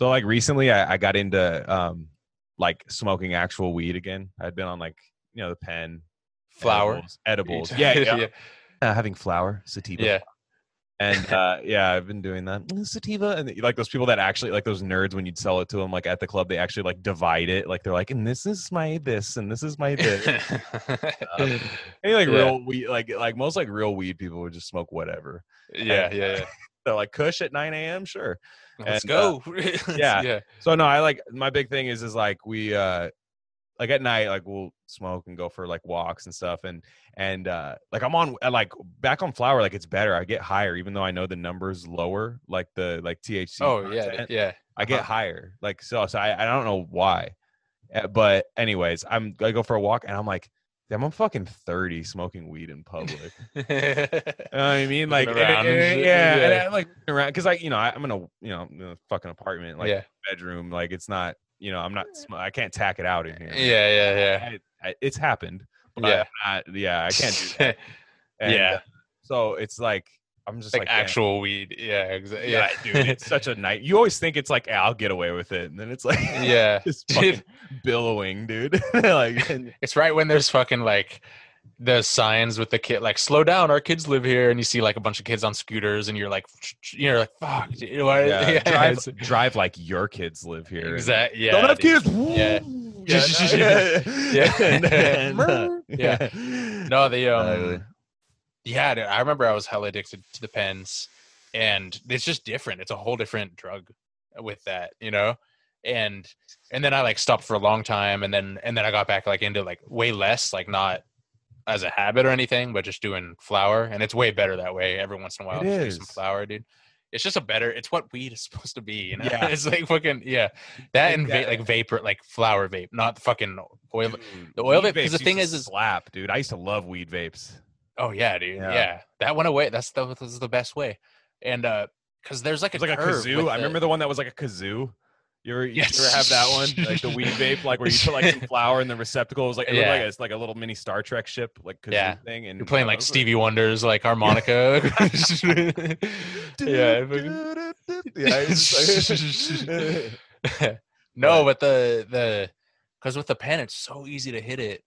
So like recently I got into like smoking actual weed again. I'd been on like, you know, the pen. Flower. Edibles. Yeah. Having flower, sativa. Yeah. And yeah, I've been doing that. Sativa. And like those people that actually, like those nerds, when you'd sell it to them, like at the club, they actually like divide it. Like they're like, and this is my this, and this is my this. Any like real weed, like most like real weed people would just smoke whatever. Yeah. They're like, Kush at 9 a.m. Sure. Let's go. Yeah. So no, I like, my big thing is like we, like at night, like we'll smoke and go for like walks and stuff. And like I'm on like back on flower, like it's better. I get higher, even though I know the number's lower, like the like THC. Oh content, yeah. I get higher. Like, so I don't know why, but anyways, I go for a walk and I'm like, damn, I'm fucking 30 smoking weed in public. You know what I mean? Like, and I like around. Cause like, you know, I'm in a, you know, in a fucking apartment, like bedroom, like it's not, you know, I'm not, I can't tack it out in here. Yeah. It's happened. But I can't do that. And, so it's like, I'm just like actual weed. Yeah, dude, it's such a night. You always think it's like, hey, I'll get away with it. And then it's like, just fucking billowing, dude. Like, it's right when there's fucking like the signs with the kid, like, slow down, our kids live here. And you see like a bunch of kids on scooters and you're like, fuck, dude. Drive like your kids live here. Exactly. Yeah. Don't have kids. No, they, yeah, dude, I remember I was hella addicted to the pens, and it's just different. It's a whole different drug with that, you know. And then I like stopped for a long time, and then I got back like into like way less, like not as a habit or anything, but just doing flower, and it's way better that way. Every once in a while, just do some flower, dude. It's just a better. It's what weed is supposed to be, you know. Yeah. It's like fucking that and like vapor, like flower vape, not fucking oil. Dude, the oil vape, because the thing is slap, dude. I used to love weed vapes. Oh yeah, dude. Yeah, that went away. That's the best way, and because there's like a kazoo. I remember the one that was like a kazoo. You ever have that one, like the weed vape, like where you put like some flour in the receptacle. It was like it's like a little mini Star Trek ship, like kazoo thing. And you're playing like Stevie Wonder's like harmonica. No, but the because with the pen, it's so easy to hit it.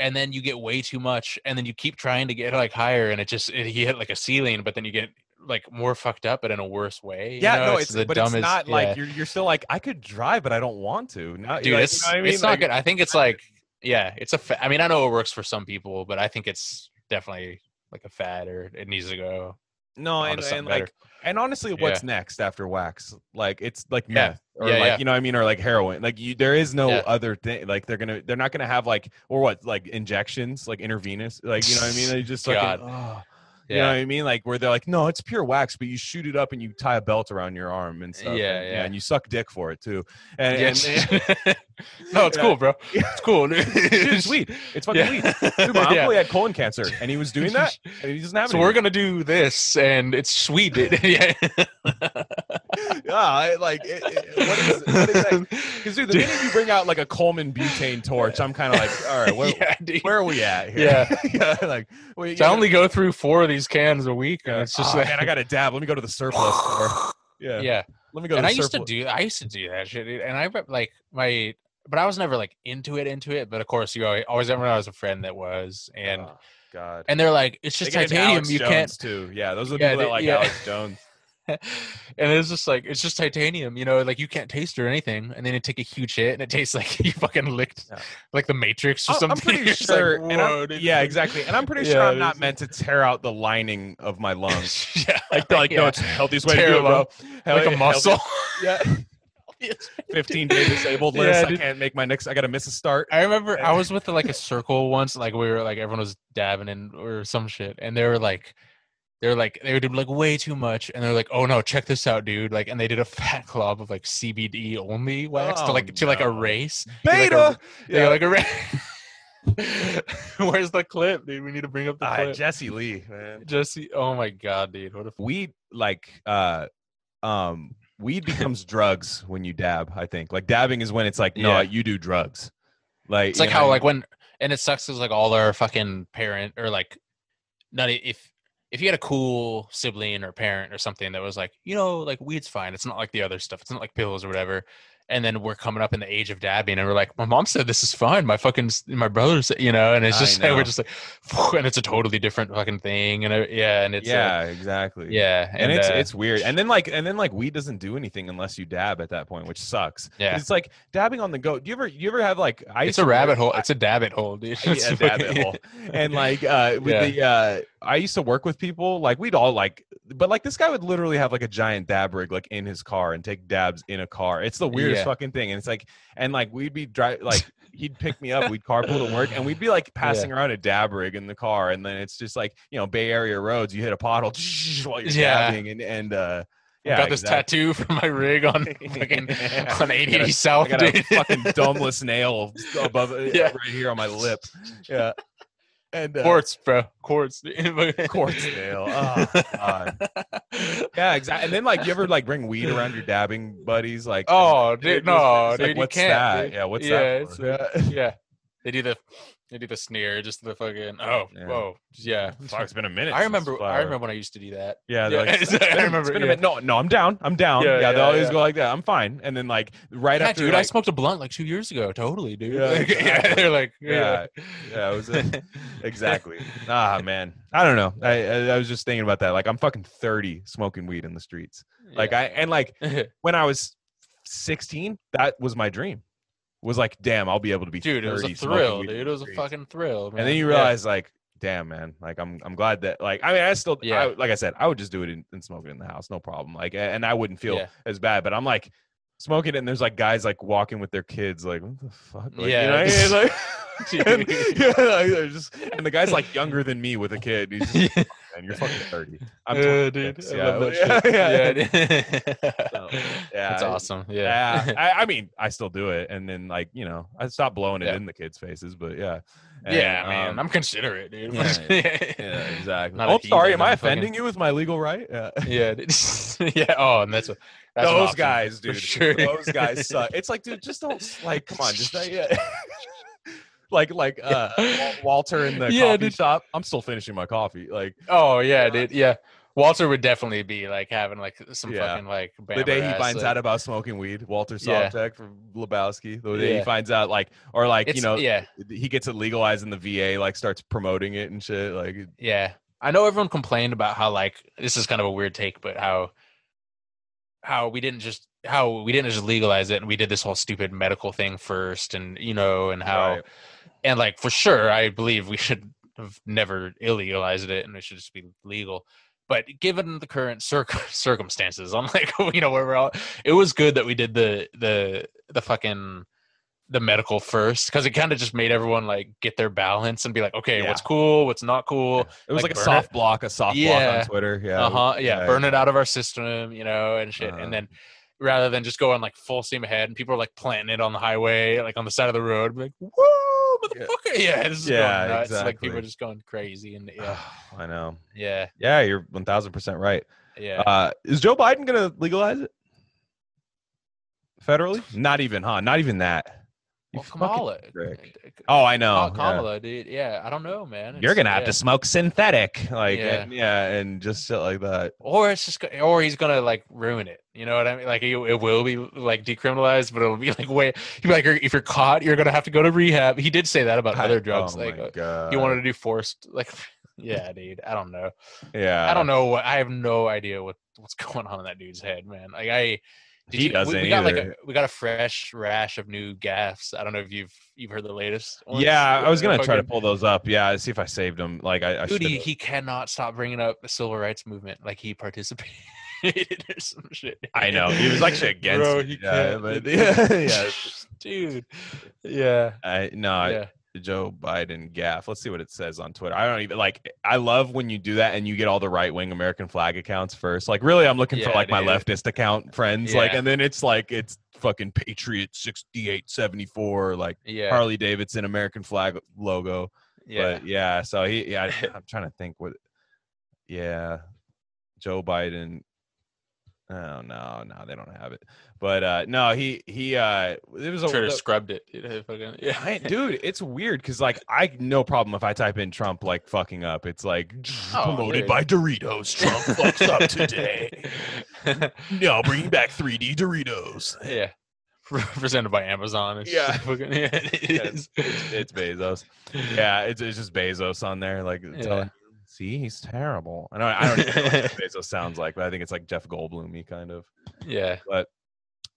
And then you get way too much, and then you keep trying to get like higher, and you hit like a ceiling, but then you get like more fucked up, but in a worse way. It's not like you're still like, I could drive, but I don't want to. No, dude, like, you know what I mean? It's like, not good. I think it's like, it's a. I mean, I know it works for some people, but I think it's definitely like a fad, or it needs to go. No, and like, and honestly, what's next after wax? Like, it's like meth, or you know what I mean, or like heroin. Like, there is no other thing. Like, they're not gonna have like, or what, like injections, like intravenous, like, you know what I mean. They just like, you know what I mean, like where they're like, no, it's pure wax, but you shoot it up and you tie a belt around your arm and stuff. Yeah, and you suck dick for it too. And no, it's cool, bro. It's cool. Dude, it's weed. It's fucking weed. Dude, my uncle had colon cancer, and he was doing that, and he doesn't have it. So we're gonna do this, and it's sweet. What is that? Because dude, the minute you bring out like a Coleman butane torch, I'm kind of like, all right, where are we at here? I only go through 4 of these cans a week, and it's just I gotta dab. Let me go to the surplus store. Let me go. And I used to do that shit, dude. And I like but I was never like into it. But of course, you always remember I was a friend that was, and God, and they're like, it's just titanium. You can't too. Yeah, those are the people that like Alex Jones. And it's just like, it's just titanium, you know, like you can't taste or anything. And then you take a huge hit, and it tastes like you fucking licked like the Matrix or something. I'm pretty sure. Like, exactly. And I'm pretty sure I'm not meant to tear out the lining of my lungs. No, it's the healthiest way to do it, bro. Like a muscle. 15-day disabled list. I can't make my next. I gotta miss a start. I remember I was with like a circle once, like we were like everyone was dabbing and or some shit, and they were like. They were doing like way too much, and they're like, "Oh no, check this out, dude!" Like, and they did a fat glob of like CBD only wax to erase beta. Yeah, like erase. Where's the clip, dude? We need to bring up the clip. Jesse Lee, man. Oh my god, dude! What if weed like weed becomes drugs when you dab? I think like dabbing is when it's like no, you do drugs. Like it's like how like when, and it sucks because like all our fucking parent or like not if. if you had a cool sibling or parent or something that was like, you know, like weed's fine. It's not like the other stuff. It's not like pills or whatever. And then we're coming up in the age of dabbing and we're like, my mom said, this is fine. My brother's, you know, and it's just, and we're just like, and it's a totally different fucking thing. And yeah. And it's, exactly. Yeah. And it's weird. And then like weed doesn't do anything unless you dab at that point, which sucks. Yeah. It's like dabbing on the go. Do you ever have like, it's a rabbit hole. It's a dabbit hole, dude. It's a dabbit hole. And like, I used to work with people like we'd all like, but like this guy would literally have like a giant dab rig like in his car and take dabs in a car. It's the weirdest fucking thing. And it's like, and like we'd be driving, like he'd pick me up, we'd carpool to work, and we'd be like passing around a dab rig in the car. And then it's just like, you know, Bay Area roads, you hit a pothole while you're dabbing and yeah, I got this tattoo from my rig on fucking on 80 South. I got a fucking dumbless nail above right here on my lip. Yeah. And quartz, bro. Quartz nail. Oh, God. Yeah, exactly. And then, like, you ever like bring weed around your dabbing buddies? Like, oh, dude, no, dude, like, what's you can't. That? Dude. Yeah, what's that? For? Yeah, they do the sneer, just the fucking. Oh, yeah. Whoa, yeah. It's been a minute. I remember when I used to do that. Yeah, like, I remember. Yeah. No, I'm down. Yeah, they always go like that. I'm fine. And then like right after, dude, like, I smoked a blunt like 2 years ago. Totally, dude. Yeah, exactly. They're like, it was exactly. Ah, man, I don't know. I was just thinking about that. Like, I'm fucking 30 smoking weed in the streets. Yeah. Like when I was 16, that was my dream. Was like, damn, I'll be able to be 30. Dude, it was a thrill, dude. It was a fucking thrill, man. And then you realize, like, damn, man. Like, I'm glad that, like, I mean, I still, like I said, I would just do it and smoke it in the house, no problem. Like, and I wouldn't feel as bad. But I'm like, smoking it, and there's like guys like walking with their kids, like, what the fuck? Like, you know, like, and the guy's like younger than me with a kid. He's just, and you're fucking 30. I'm 26. Dude. That's awesome. Yeah. I mean, I still do it, and then like, you know, I stopped blowing it in the kids' faces, but man, I'm considerate, dude. Yeah, exactly. Not sorry. Am I offending you with my legal right? Yeah. Yeah. Oh, and that's what. That's those guys, dude. Sure. Those guys suck. It's like, dude, just don't, like, come on, just Walter in the coffee shop. I'm still finishing my coffee. Like, oh yeah, dude, yeah. Walter would definitely be like having like some fucking like the day he finds out about smoking weed. Walter Sobchak from Lebowski. The day he finds out, like, or like it's, you know, he gets it legalized in the VA, like starts promoting it and shit. Like, yeah, I know everyone complained about how, like, this is kind of a weird take, but how we didn't just legalize it and we did this whole stupid medical thing first, and you know, and how and like, for sure, I believe we should have never illegalized it and it should just be legal. But given the current circumstances, I'm like, you know, where we're all, it was good that we did the fucking the medical first, because it kind of just made everyone like get their balance and be like, okay, what's cool, what's not cool. It was like a soft block on Twitter. Burn it out of our system, you know, and shit. And then rather than just going like full steam ahead, and people are like planting it on the highway, like on the side of the road, like, whoa, motherfucker, this is going nuts. Exactly. Like, people are just going crazy, and I know. Yeah, you're 1,000% right. Yeah, is Joe Biden gonna legalize it federally? Not even, huh? Not even that. Well, Kamala. Oh, I know. Kamala, dude. Yeah, I don't know, man. You're gonna have to smoke synthetic, like, and just shit like that. Or it's just, or he's gonna like ruin it. You know what I mean? Like, it will be like decriminalized, but it'll be like way. He'll be like, if you're caught, you're gonna have to go to rehab. He did say that about other drugs. Oh, like, he wanted to do forced, like. Yeah, dude. I don't know. Yeah, I don't know. I have no idea what's going on in that dude's head, man. Like, we got like a fresh rash of new gaffes. I don't know if you've heard the latest ones. Yeah, I was gonna try to pull those up. Yeah, see if I saved them. Like, I dude, he cannot stop bringing up the civil rights movement. Like, he participated or some shit. I know, he was actually against. Bro, he can't. But, dude. Yeah. Joe Biden gaffe. Let's see what it says on Twitter. I don't even like. I love when you do that and you get all the right-wing American flag accounts first. Like, really, I'm looking for like my leftist account friends. Yeah. Like, and then it's like fucking Patriot 6874. Like Harley Davidson American flag logo. Yeah, but, yeah. So he. Yeah, I'm trying to think what. Yeah, Joe Biden Oh no, they don't have it. But no, he it was a Twitter scrubbed it. Yeah, dude, it's weird because like I no problem if I type in Trump like fucking up. It's like promoted by Doritos. Trump fucks up today. No, bringing back 3D Doritos. Yeah, presented by Amazon. It's it's Bezos. Yeah, it's just Bezos on there. Like telling, see, he's terrible. I don't even know what Bezos sounds like, but I think it's like Jeff Goldblum-y kind of. Yeah. But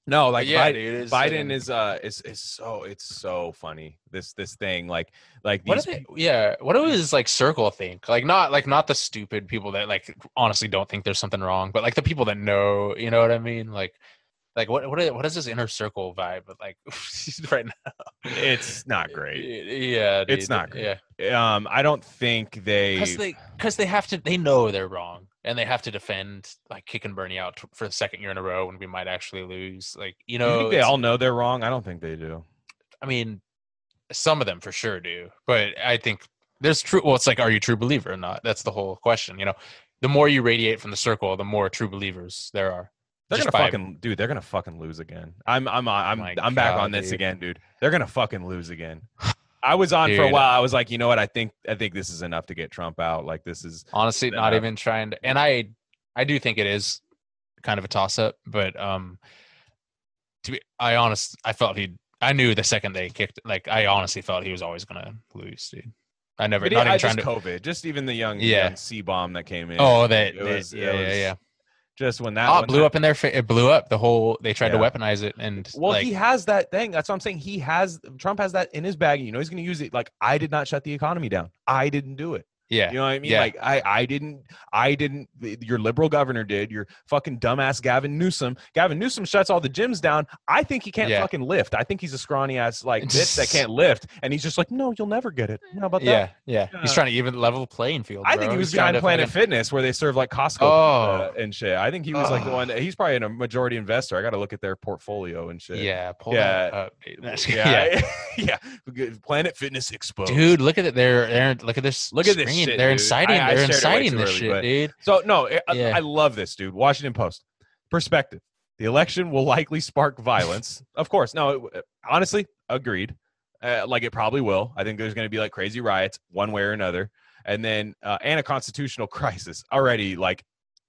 no, like Biden is it's so funny. This thing like these what do his like circle think? Like not the stupid people that like honestly don't think there's something wrong, but like the people that know, you know what I mean? Like what is this inner circle vibe? But like right now, it's not great. Yeah, it's not great. Yeah. I don't think because they have to. They know they're wrong, and they have to defend like kicking Bernie out for the second year in a row when we might actually lose. Like you know, you think they all know they're wrong. I don't think they do. I mean, some of them for sure do, but I think there's true. Well, it's like, are you a true believer or not? That's the whole question. You know, the more you radiate from the circle, the more true believers there are. They're just gonna They're gonna fucking lose again. I'm back on this again, dude. They're gonna fucking lose again. I was on for a while. I was like, you know what? I think this is enough to get Trump out. Like this is honestly not even trying to. And I do think it is kind of a toss up. But I knew the second they kicked. Like I honestly felt he was always gonna lose, dude. I never. Not even trying to COVID. Just even the young C bomb that came in. Oh, that. Just when that blew up in their face, it blew up the whole. They tried to weaponize it, and he has that thing. That's what I'm saying. Trump has that in his bag. You know, he's going to use it. Like I did not shut the economy down. I didn't do it. Yeah, you know what I mean. Yeah. Like I didn't. Your liberal governor did. Your fucking dumbass Gavin Newsom. Gavin Newsom shuts all the gyms down. I think he can't fucking lift. I think he's a scrawny ass like bitch that can't lift, and he's just like, no, you'll never get it. How about that? Yeah, yeah. He's trying to even level the playing field. Bro. I think he was behind Planet Fitness where they serve like Costco and shit. I think he was like the one. He's probably a majority investor. I got to look at their portfolio and shit. Yeah, yeah. Planet Fitness exposed. Dude, look at it. Look at this. Look at this. Shit, they're inciting. They're inciting this shit, dude. So I love this, dude. Washington Post perspective: the election will likely spark violence. Of course. No, honestly, agreed. Like it probably will. I think there's going to be like crazy riots, one way or another, and then and a constitutional crisis already. Like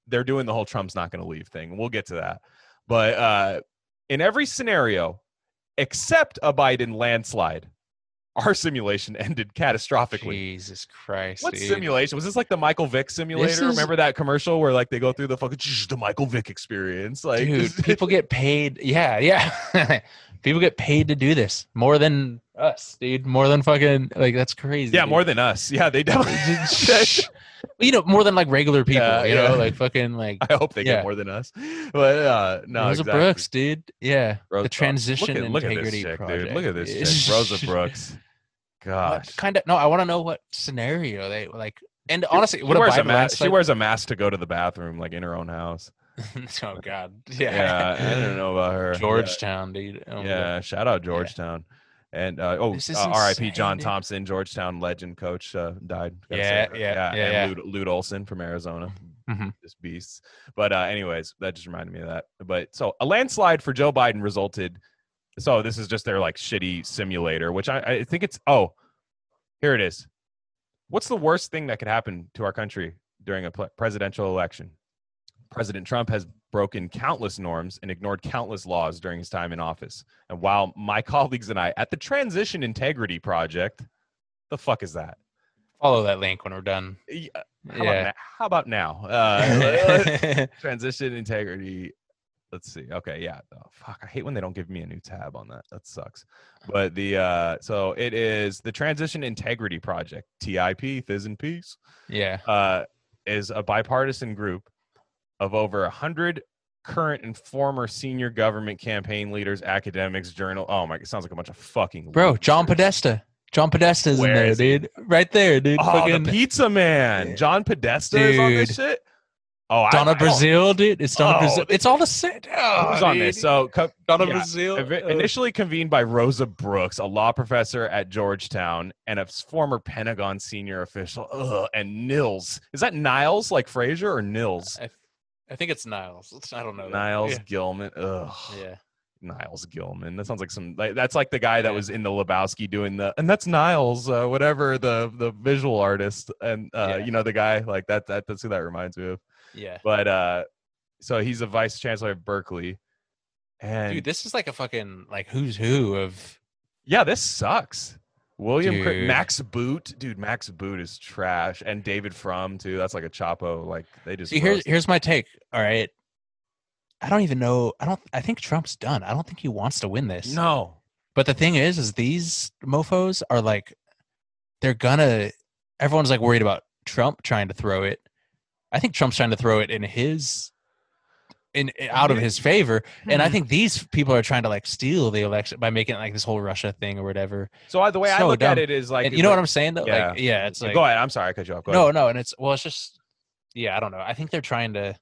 they're doing the whole Trump's not going to leave thing. We'll get to that. But in every scenario, except a Biden landslide. Our simulation ended catastrophically. Jesus Christ. What simulation? Was this like the Michael Vick simulator? Remember that commercial where like they go through the fucking the Michael Vick experience? Like dude, people get paid. Yeah. People get paid to do this more than us, dude. More than fucking like that's crazy. Yeah, dude. More than us. Yeah, they definitely you know, more than like regular people, you know, like fucking like I hope they get more than us. But no, Rosa Brooks, dude. Yeah. The transition integrity project. Look at this chick, Rosa Brooks. Gosh. I want to know what scenario they like. And honestly, she wears a mask to go to the bathroom, like in her own house. Oh God. Yeah. I don't know about her. Georgetown, dude. Oh, yeah. Shout out Georgetown. Yeah. And R.I.P. John Thompson, Georgetown legend coach, died. And Lute Olson from Arizona, just beasts. But anyways, that just reminded me of that. But so a landslide for Joe Biden resulted. So this is just their like shitty simulator, which I think it's. Oh, here it is. What's the worst thing that could happen to our country during a presidential election? President Trump has broken countless norms and ignored countless laws during his time in office. And while my colleagues and I at the Transition Integrity Project, the fuck is that? Follow that link when we're done. Yeah. How about now? Transition Integrity. Let's see. Okay. Yeah. Oh, fuck. I hate when they don't give me a new tab on that. That sucks. But so it is the Transition Integrity Project, TIP, Thiz in Peace. Yeah. Is a bipartisan group of over 100 current and former senior government campaign leaders, academics, journal. Oh my! It sounds like a bunch of fucking bro. Losers. John Podesta. John Podesta's in there, dude. Right there, dude. Oh, fucking the pizza man. John Podesta is on this shit. Oh, Donna Brazile, dude. It's Donna Brazile. It's all the same. Oh, who's on this? So Donna Brazile, initially convened by Rosa Brooks, a law professor at Georgetown and a former Pentagon senior official. And Niles. Is that Niles like Frazier or Niles? I think it's Niles. I don't know. Niles Gilman. Ugh. Yeah. Niles Gilman. That sounds like some. That's like the guy that was in the Lebowski doing the. And that's Niles, whatever the visual artist, and you know the guy like that. That's who that reminds me of. Yeah. But so he's a vice chancellor at Berkeley. And dude, this is like a fucking like who's who of. Yeah, this sucks. Max Boot, dude. Max Boot is trash, and David Frum too. That's like a Chapo. Like they just. See, here's my take. All right. I don't even know. I think Trump's done. I don't think he wants to win this. No. But the thing is these mofos are like, they're gonna, everyone's like worried about Trump trying to throw it. I think Trump's trying to throw it out of his favor. And I think these people are trying to like steal the election by making like this whole Russia thing or whatever. So the way I look at it is like, and you know what I'm saying though? Yeah. Like, yeah. It's like, go ahead. I'm sorry. I cut you off. Go ahead. No. And it's just, yeah, I don't know. I think they're trying to,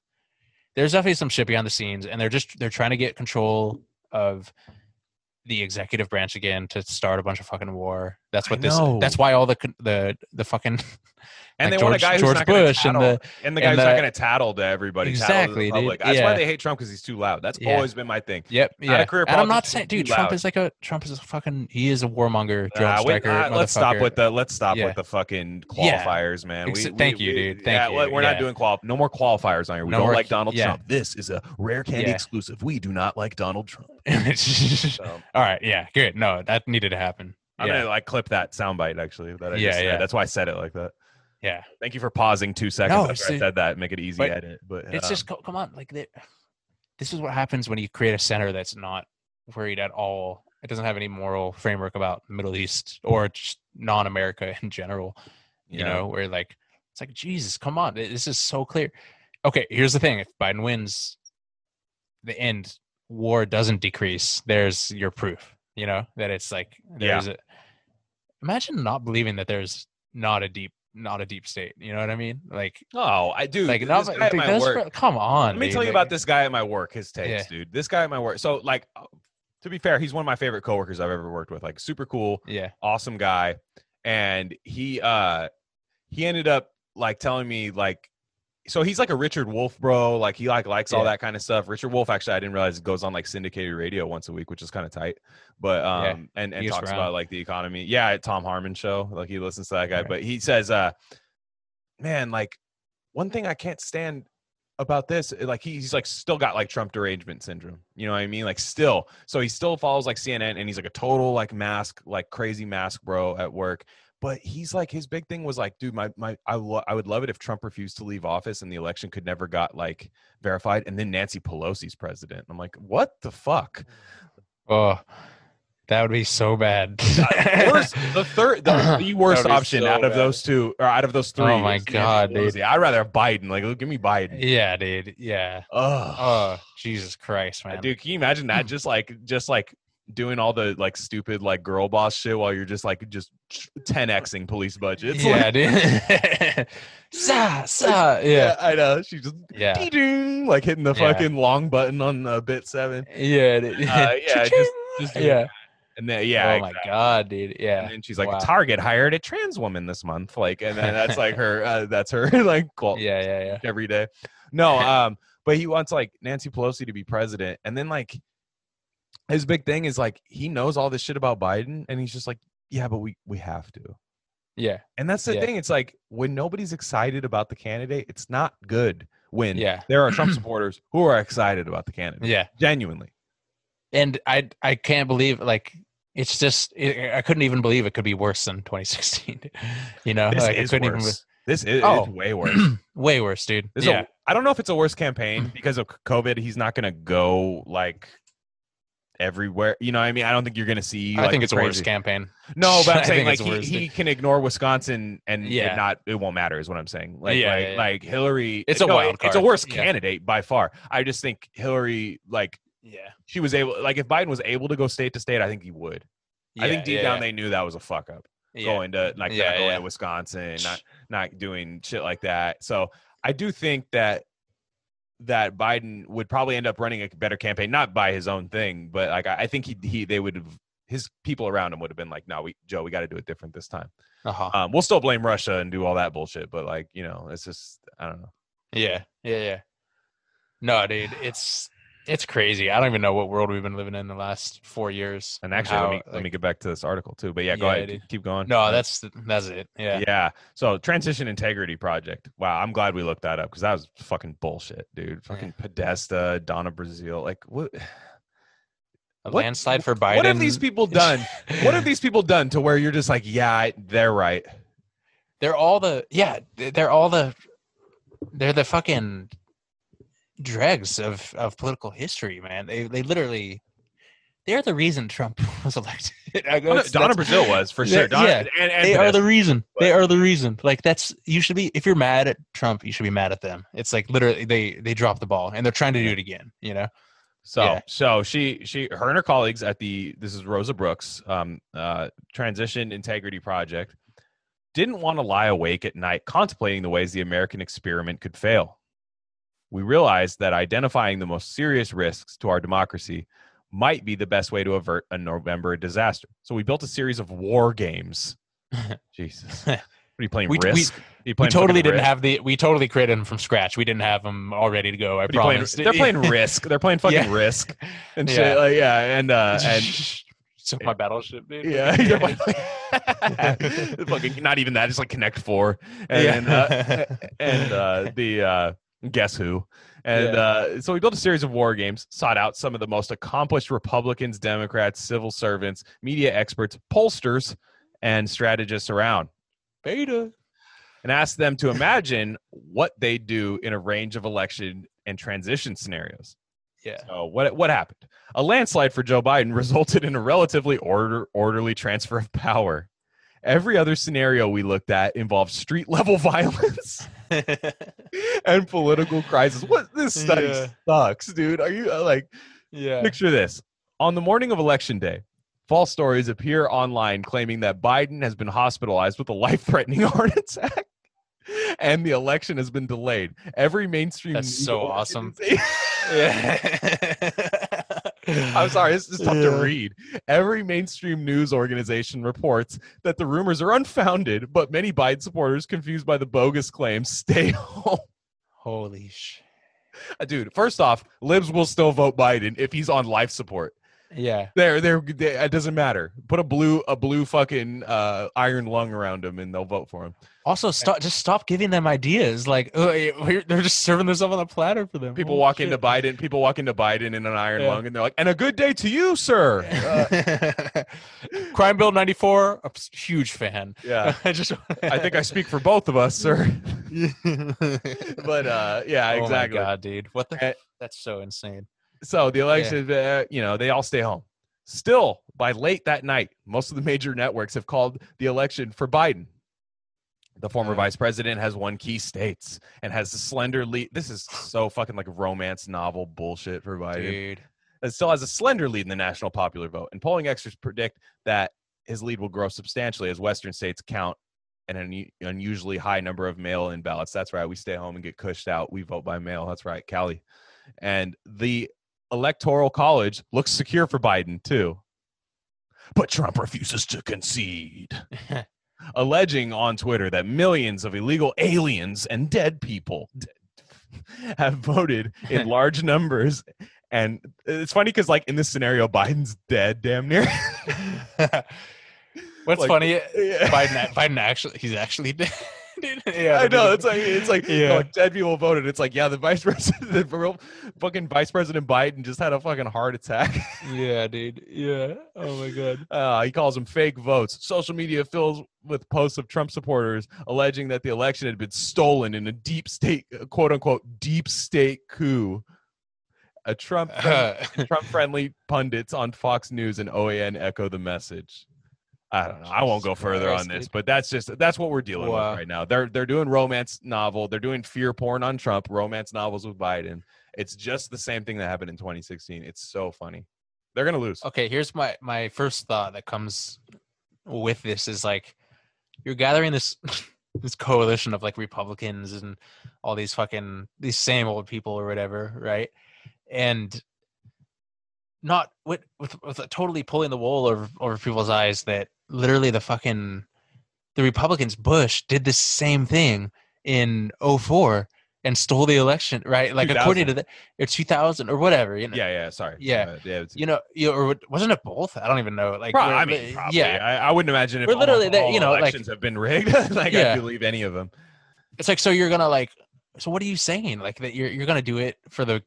there's definitely some shit behind the scenes, and they're trying to get control of the executive branch again to start a bunch of fucking war. That's why all the fucking and like they want a guy George Bush tattle, and the guy who's not going to tattle to everybody. Exactly, to dude. That's why they hate Trump, because he's too loud. That's always been my thing. Yep. Yeah. And I'm not saying, dude, Trump is a warmonger. Let's stop with the fucking qualifiers, man. Thank you, dude. We're not doing no more qualifiers on here. We don't like Donald Trump. This is a Rare Candy exclusive. We do not like Donald Trump. All right. Yeah. Good. No, that needed to happen. I'm gonna like clip that soundbite actually. That's why I said it like that. Yeah. Thank you for pausing 2 seconds after I said that. Make it easy edit. But it's just come on, like this is what happens when you create a center that's not worried at all. It doesn't have any moral framework about the Middle East or just non-America in general. You know, where like it's like Jesus, come on, this is so clear. Okay, here's the thing: if Biden wins, the end war doesn't decrease. There's your proof. You know, that it's like there's imagine not believing that there's not a deep state. You know what I mean? Like, oh, I do. Like, come on. Let me tell you about this guy at my work. His takes, dude. This guy at my work. So, like, to be fair, he's one of my favorite coworkers I've ever worked with. Like, super cool. Yeah. Awesome guy. And he ended up like telling me like. So he's like a Richard Wolff, bro. Like he likes all that kind of stuff. Richard Wolff, actually, I didn't realize it goes on like syndicated radio once a week, which is kind of tight. But and talks about like the economy. Yeah, Tom Harmon show. Like he listens to that guy. Right. But he says, man, like one thing I can't stand about this, like he's like still got like Trump derangement syndrome. You know what I mean? Like still. So he still follows like CNN, and he's like a total like mask, like crazy mask bro at work. But he's like, his big thing was like, dude, I would love it if Trump refused to leave office and the election could never got like verified, and then Nancy Pelosi's president. And I'm like, what the fuck? Oh, that would be so bad. The worst option so out of bad. Those two or out of those three. Oh my god, dude! I'd rather have Biden. Like, give me Biden. Yeah, dude. Yeah. Oh, Jesus Christ, man. Dude, can you imagine that? Just like. Doing all the like stupid like girl boss shit while you're just 10xing police budgets. Yeah, like, dude. Sa. Yeah, I know. She's just like hitting the fucking long button on bit 7. Yeah, dude. That. And then oh my god, dude. Yeah. And then she's like, Target hired a trans woman this month. Like, and then that's like her. That's her. Like, every day. No, but he wants like Nancy Pelosi to be president, and then like. His big thing is like he knows all this shit about Biden, and he's just like, yeah, but we have to. Yeah. And that's the thing. It's like when nobody's excited about the candidate, it's not good when there are Trump supporters who are excited about the candidate. Yeah. Genuinely. And I can't believe like it's just I couldn't even believe it could be worse than 2016. You know, this like, is I couldn't worse. Even This is way worse. Way worse, dude. I don't know if it's a worse campaign because of COVID. He's not going to go like everywhere, you know what I mean? I don't think you're gonna see like, I think it's crazy. A worse campaign. No, but I'm saying like he can ignore Wisconsin and it won't matter is what I'm saying. Like like Hillary, it's a wild card. It's a worse candidate by far. I just think Hillary like she was able like if Biden was able to go state to state, I think he would. I think deep down they knew that was a fuck up. Going to like going to Wisconsin, not doing shit like that. So I do think that Biden would probably end up running a better campaign, not by his own thing, but like I think they would have his people around him would have been like, no, we got to do it different this time. Uh-huh. We'll still blame Russia and do all that bullshit, but like you know, it's just I don't know. Yeah, yeah, yeah. No, dude, it's crazy. I don't even know what world we've been living in the last 4 years. And actually, let me get back to this article too. But go ahead, keep going. No, that's it. Yeah. So Transition Integrity Project. Wow, I'm glad we looked that up because that was fucking bullshit, dude. Fucking Podesta, Donna Brazile, like what? A landslide for Biden. What have these people done? What have these people done to where you're just like, yeah, they're right. They're the fucking dregs of political history, man. They literally, they're the reason Trump was elected. Donna Brazile was for sure. They are the reason. Like if you're mad at Trump, you should be mad at them. It's like literally they dropped the ball and they're trying to do it again, you know? So she and her colleagues at this is Rosa Brooks, Transition Integrity Project, didn't want to lie awake at night contemplating the ways the American experiment could fail. We realized that identifying the most serious risks to our democracy might be the best way to avert a November disaster. So we built a series of war games. Jesus. What are you playing, Risk? We totally created them from scratch. We didn't have them all ready to go, I promise. They're playing Risk. They're playing fucking Risk. And shit. So my battleship, dude. Fucking not even that, just like Connect Four and Guess Who. So we built a series of war games, sought out some of the most accomplished Republicans, Democrats, civil servants, media experts, pollsters, and strategists around. Beta. And asked them to imagine what they do in a range of election and transition scenarios. Yeah. So what happened? A landslide for Joe Biden resulted in a relatively orderly transfer of power. Every other scenario we looked at involved street-level violence and political crisis. What this study sucks, dude. Are you like? Yeah. Picture this: on the morning of Election Day, false stories appear online claiming that Biden has been hospitalized with a life-threatening heart attack and the election has been delayed. Every mainstream. That's so awesome. I'm sorry, it's just tough to read. Every mainstream news organization reports that the rumors are unfounded, but many Biden supporters, confused by the bogus claims, stay home. Holy shit. Dude, first off, libs will still vote Biden if he's on life support. Yeah. It doesn't matter. Put a blue fucking iron lung around him and they'll vote for him. Also, stop giving them ideas. Like, they're just serving this up on a platter for them. People walk into Biden in an iron lung and they're like, and a good day to you, sir. Crime Bill 94, a huge fan. Yeah. I think I speak for both of us, sir. But exactly. Oh my God, dude. What the that's so insane. So the election, they all stay home. Still, by late that night, most of the major networks have called the election for Biden. The former vice president has won key states and has a slender lead. This is so fucking like romance novel bullshit for Biden. Dude. And still has a slender lead in the national popular vote. And polling experts predict that his lead will grow substantially as Western states count and an unusually high number of mail-in ballots. That's right. We stay home and get cushed out. We vote by mail. That's right, Cali. And the Electoral College looks secure for Biden too, but Trump refuses to concede, alleging on Twitter that millions of illegal aliens and dead people have voted in large numbers. And it's funny because like in this scenario, Biden's dead damn near. What's funny, Biden actually, he's actually dead. Yeah, I know. It's like dead people voted. It's like, the vice president, the real fucking vice president Biden just had a fucking heart attack. Yeah, dude. Yeah. Oh my God. He calls them fake votes. Social media fills with posts of Trump supporters alleging that the election had been stolen in a deep state, quote unquote, deep state coup. A Trump-friendly pundits on Fox News and OAN echo the message. I don't know. I won't go further on this, but that's what we're dealing with right now. They're doing romance novel. They're doing fear porn on Trump, romance novels with Biden. It's just the same thing that happened in 2016. It's so funny. They're going to lose. Okay, here's my first thought that comes with this is like you're gathering this coalition of like Republicans and all these fucking these same old people or whatever, right? And not with totally pulling the wool over people's eyes that literally the Republicans Bush did the same thing in 2004 and stole the election, right? Like 2000. According to that, or 2000 or whatever. You know? Yeah. Sorry. Yeah. You know, or wasn't it both? I don't even know. Like, probably. Yeah. I wouldn't imagine if all elections have been rigged. I believe any of them. It's like, so you're gonna so what are you saying? Like that you're gonna do it for the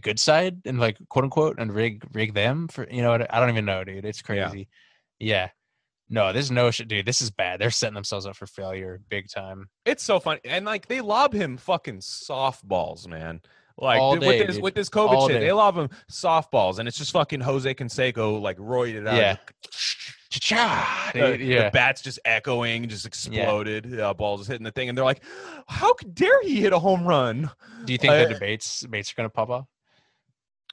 good side and like quote unquote and rig them for, you know, I don't even know, dude. It's crazy. Yeah. No, there's no shit, dude. This is bad. They're setting themselves up for failure big time. It's so funny. And like they lob him fucking softballs, man. Like all day, with this COVID all shit, day. They lob him softballs and it's just fucking Jose Canseco like roided it out. Yeah. The bat's just echoing, just exploded. Yeah. Ball's just hitting the thing and they're like, how dare he hit a home run? Do you think the debates are going to pop up?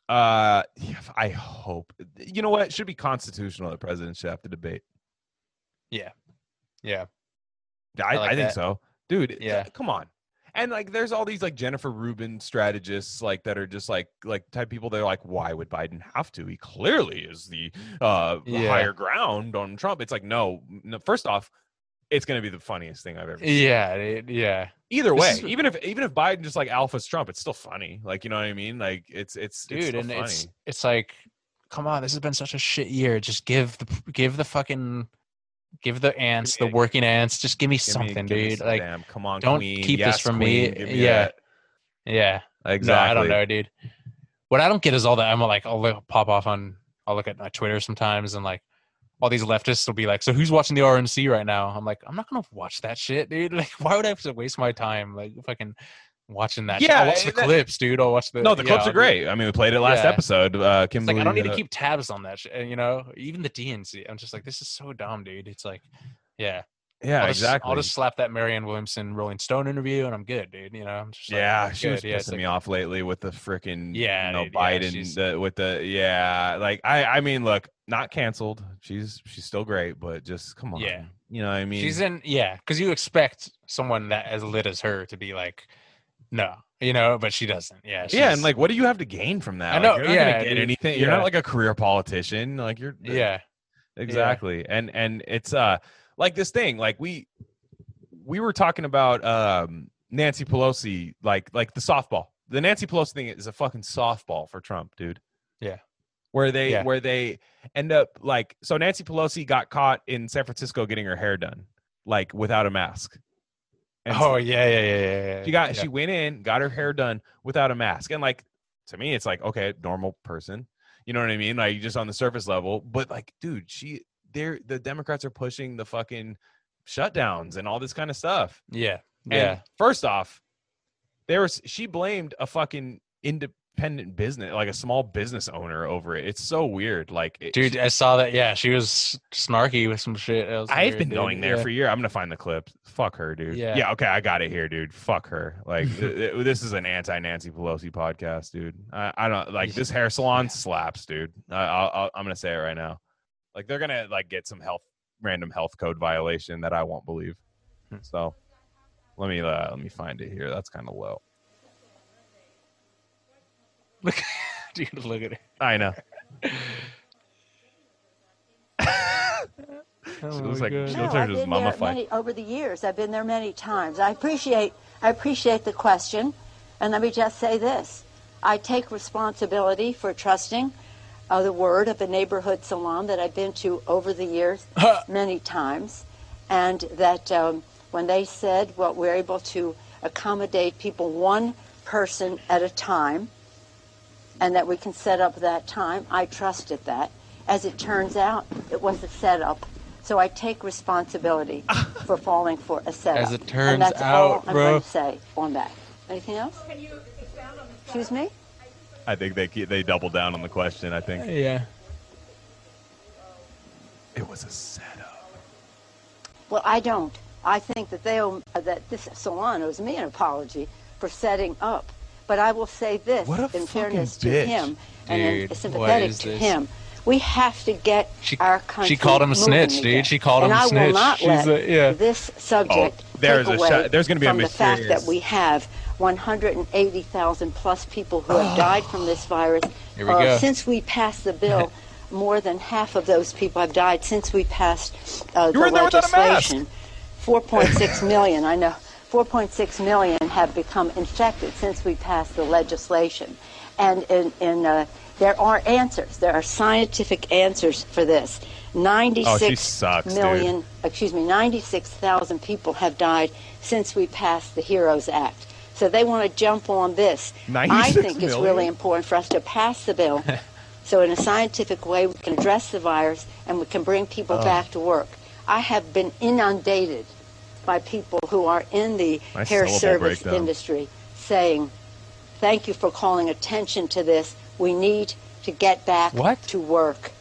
I hope. You know what? It should be constitutional. The president should have to debate. Yeah. I think so. Dude, yeah. Come on. And like there's all these like Jennifer Rubin strategists like that are just like type people that are like, why would Biden have to? He clearly is the higher ground on Trump. It's like, no, first off, it's going to be the funniest thing I've ever seen. Yeah. Either way, even if Biden just like alphas Trump, it's still funny. Like, you know what I mean? Like it's funny. It's like, come on, this has been such a shit year. Just give the fucking give the ants, the working ants, just give me something, dude. Some like, damn, come on, don't queen. Keep yes, this from queen, me. Yeah. Exactly. No, I don't know, dude. What I don't get is all that. I'm like, I'll look at my Twitter sometimes, and like, all these leftists will be like, so who's watching the RNC right now? I'm like, I'm not gonna watch that shit, dude. Like, why would I have to waste my time? Like, fucking watching that. Yeah, shit. I'll watch the clips, dude. The clips are great. I mean, we played it last episode. Kimberly, I don't need to keep tabs on that shit. You know, even the DNC. I'm just like, this is so dumb, dude. It's like, yeah, exactly. I'll just slap that Marianne Williamson Rolling Stone interview, and I'm good, dude. You know, I'm just like, she was pissing me off lately with the freaking Biden like I mean, look, not canceled. She's still great, but just come on. Yeah, you know what I mean. She's in because you expect someone that as lit as her to be like. No, you know, but she doesn't. Yeah. And like, what do you have to gain from that? I know. Like, you're not going to get anything. You're not like a career politician. Like you're. Yeah. Exactly. Yeah. And it's like this thing. Like we were talking about Nancy Pelosi, like the softball. The Nancy Pelosi thing is a fucking softball for Trump, dude. Yeah. Where they end up like, so Nancy Pelosi got caught in San Francisco getting her hair done, like without a mask. And yeah. She went in, got her hair done without a mask. And like, to me, it's like, okay, normal person. You know what I mean? Like just on the surface level, but like, dude, the Democrats are pushing the fucking shutdowns and all this kind of stuff. Yeah. And first off, she blamed a fucking independent business, like a small business owner over it. It's so weird. Like, I saw that. Yeah, she was snarky with some shit. I've been going there for a year. I'm gonna find the clips. Fuck her, dude. Yeah. Okay, I got it here, dude. Fuck her. Like, this is an anti-Nancy Pelosi podcast, dude. I don't like this hair salon slaps, dude. I'm gonna say it right now. Like, they're gonna like get some random health code violation that I won't believe. So, let me find it here. That's kind of low. Look at it. I know. Over the years, I've been there many times. I appreciate the question, and let me just say this: I take responsibility for trusting the word of a neighborhood salon that I've been to over the years many times, and that when they said, "Well, we're able to accommodate people one person at a time," and that we can set up that time, I trusted that. As it turns out, it was a setup. So I take responsibility for falling for a setup. As it turns and that's out, all I'm going to say on that. Anything else? Can you expound on the Excuse me? I think they doubled down on the question, I think. Yeah. It was a setup. Well, I don't. I think that this salon owes me an apology for setting up. But I will say this, in fairness to him, and sympathetic to him, we have to get our country. She called him a snitch, dude. She called him a snitch. And I will not let this subject take away from the fact that we have 180,000 plus people who have died from this virus. Here we go. Since we passed the bill, more than half of those people have died since we passed the legislation. 4.6 million, I know. 4.6 million have become infected since we passed the legislation. And there are answers. There are scientific answers for this. 96,000 people have died since we passed the HEROES Act. So they want to jump on this. I think it's really important for us to pass the bill so in a scientific way we can address the virus and we can bring people back to work. I have been inundated by people who are in the hair service industry saying, thank you for calling attention to this. We need to get back to work.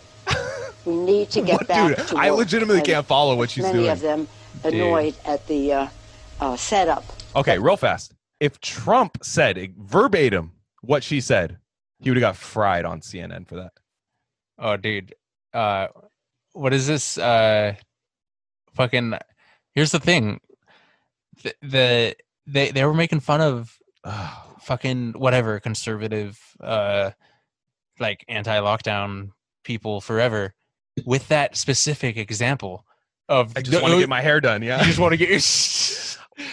We need to get back to work. I legitimately can't follow what she's doing. Many of them annoyed at the setup. Okay, real fast. If Trump said verbatim what she said, he would have got fried on CNN for that. Oh, dude. What is this? Fucking. Here's the thing. They were making fun of fucking whatever conservative, like anti-lockdown people forever with that specific example of I just want to get my hair done. Yeah, you just want to get your.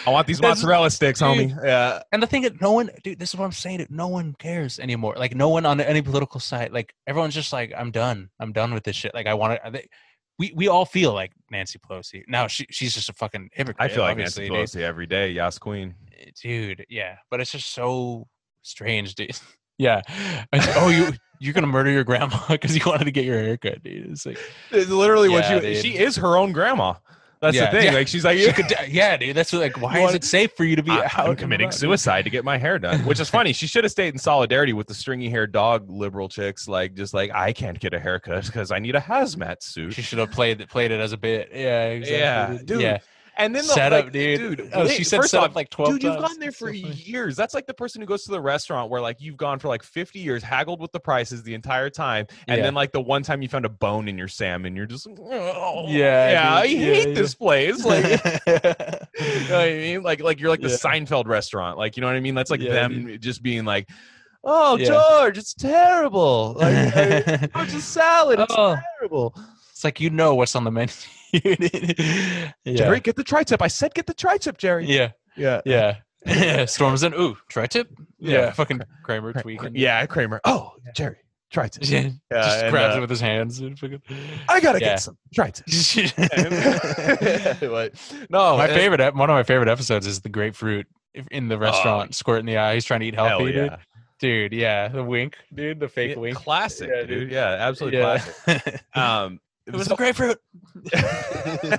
I want these mozzarella sticks, homie. Yeah. And the thing that no one, dude, this is what I'm saying, dude, no one cares anymore. Like, no one on any political side, like, everyone's just like, I'm done. I'm done with this shit. Like, I want to, we all feel like Nancy Pelosi. Now, she's just a fucking hypocrite. I feel like Nancy Pelosi every day. Yas queen. Dude, yeah. But it's just so strange, dude. Yeah. Oh, you're going to murder your grandma because you wanted to get your haircut, dude. It's like, it's literally what she is her own grandma. That's the thing. Yeah. Like, she's like, she could dude. That's like, why is it safe for you to be out? I'm committing suicide to get my hair done, which is funny. She should have stayed in solidarity with the stringy haired dog liberal chicks. Like, just like, I can't get a haircut because I need a hazmat suit. She should have played it as a bit. Yeah, exactly. Yeah, dude. Yeah. And then set up, dude. Oh, she said set up like 12 times. Dude, you've gone there for years. That's like the person who goes to the restaurant where like you've gone for like 50 years, haggled with the prices the entire time, and then like the one time you found a bone in your salmon, you're just like, oh, yeah, I hate this place. Like, you know what I mean? Like you're like the Seinfeld restaurant. Like, you know what I mean? That's like them just being like, oh, George, it's terrible. Like, George's salad, it's terrible. It's like, you know what's on the menu. Jerry, get the tri-tip. I said get the tri-tip, Jerry. Yeah. Storm's in. Ooh, tri-tip? Yeah. Fucking Kramer tweaking. Yeah, Kramer. Oh, Jerry, tri-tip. Just grabs it with his hands. I gotta get some tri-tip. No, my favorite. One of my favorite episodes is the grapefruit in the restaurant, squirt in the eye. He's trying to eat healthy, dude. Yeah, the wink, dude. The fake wink. Classic, dude. Yeah, absolutely classic. It was a grapefruit. Like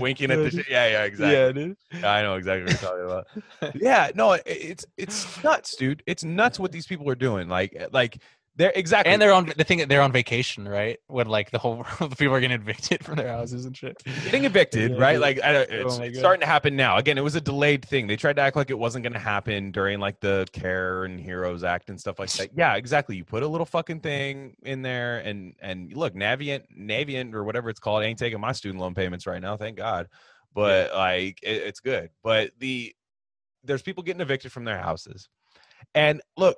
winking at the shit. Yeah, exactly. Yeah, dude. I know exactly what you're talking about. It's nuts, dude. It's nuts what these people are doing. Like they're and they're on the thing. They're on vacation, right? When like the whole world, the people are getting evicted from their houses and shit. Getting evicted, right? Like it's starting to happen now. Again, it was a delayed thing. They tried to act like it wasn't going to happen during like the CARE and HEROES Act and stuff like that. Yeah, exactly. You put a little fucking thing in there, and look, Navient or whatever it's called, ain't taking my student loan payments right now, thank God. But like it's good. But there's people getting evicted from their houses, and look,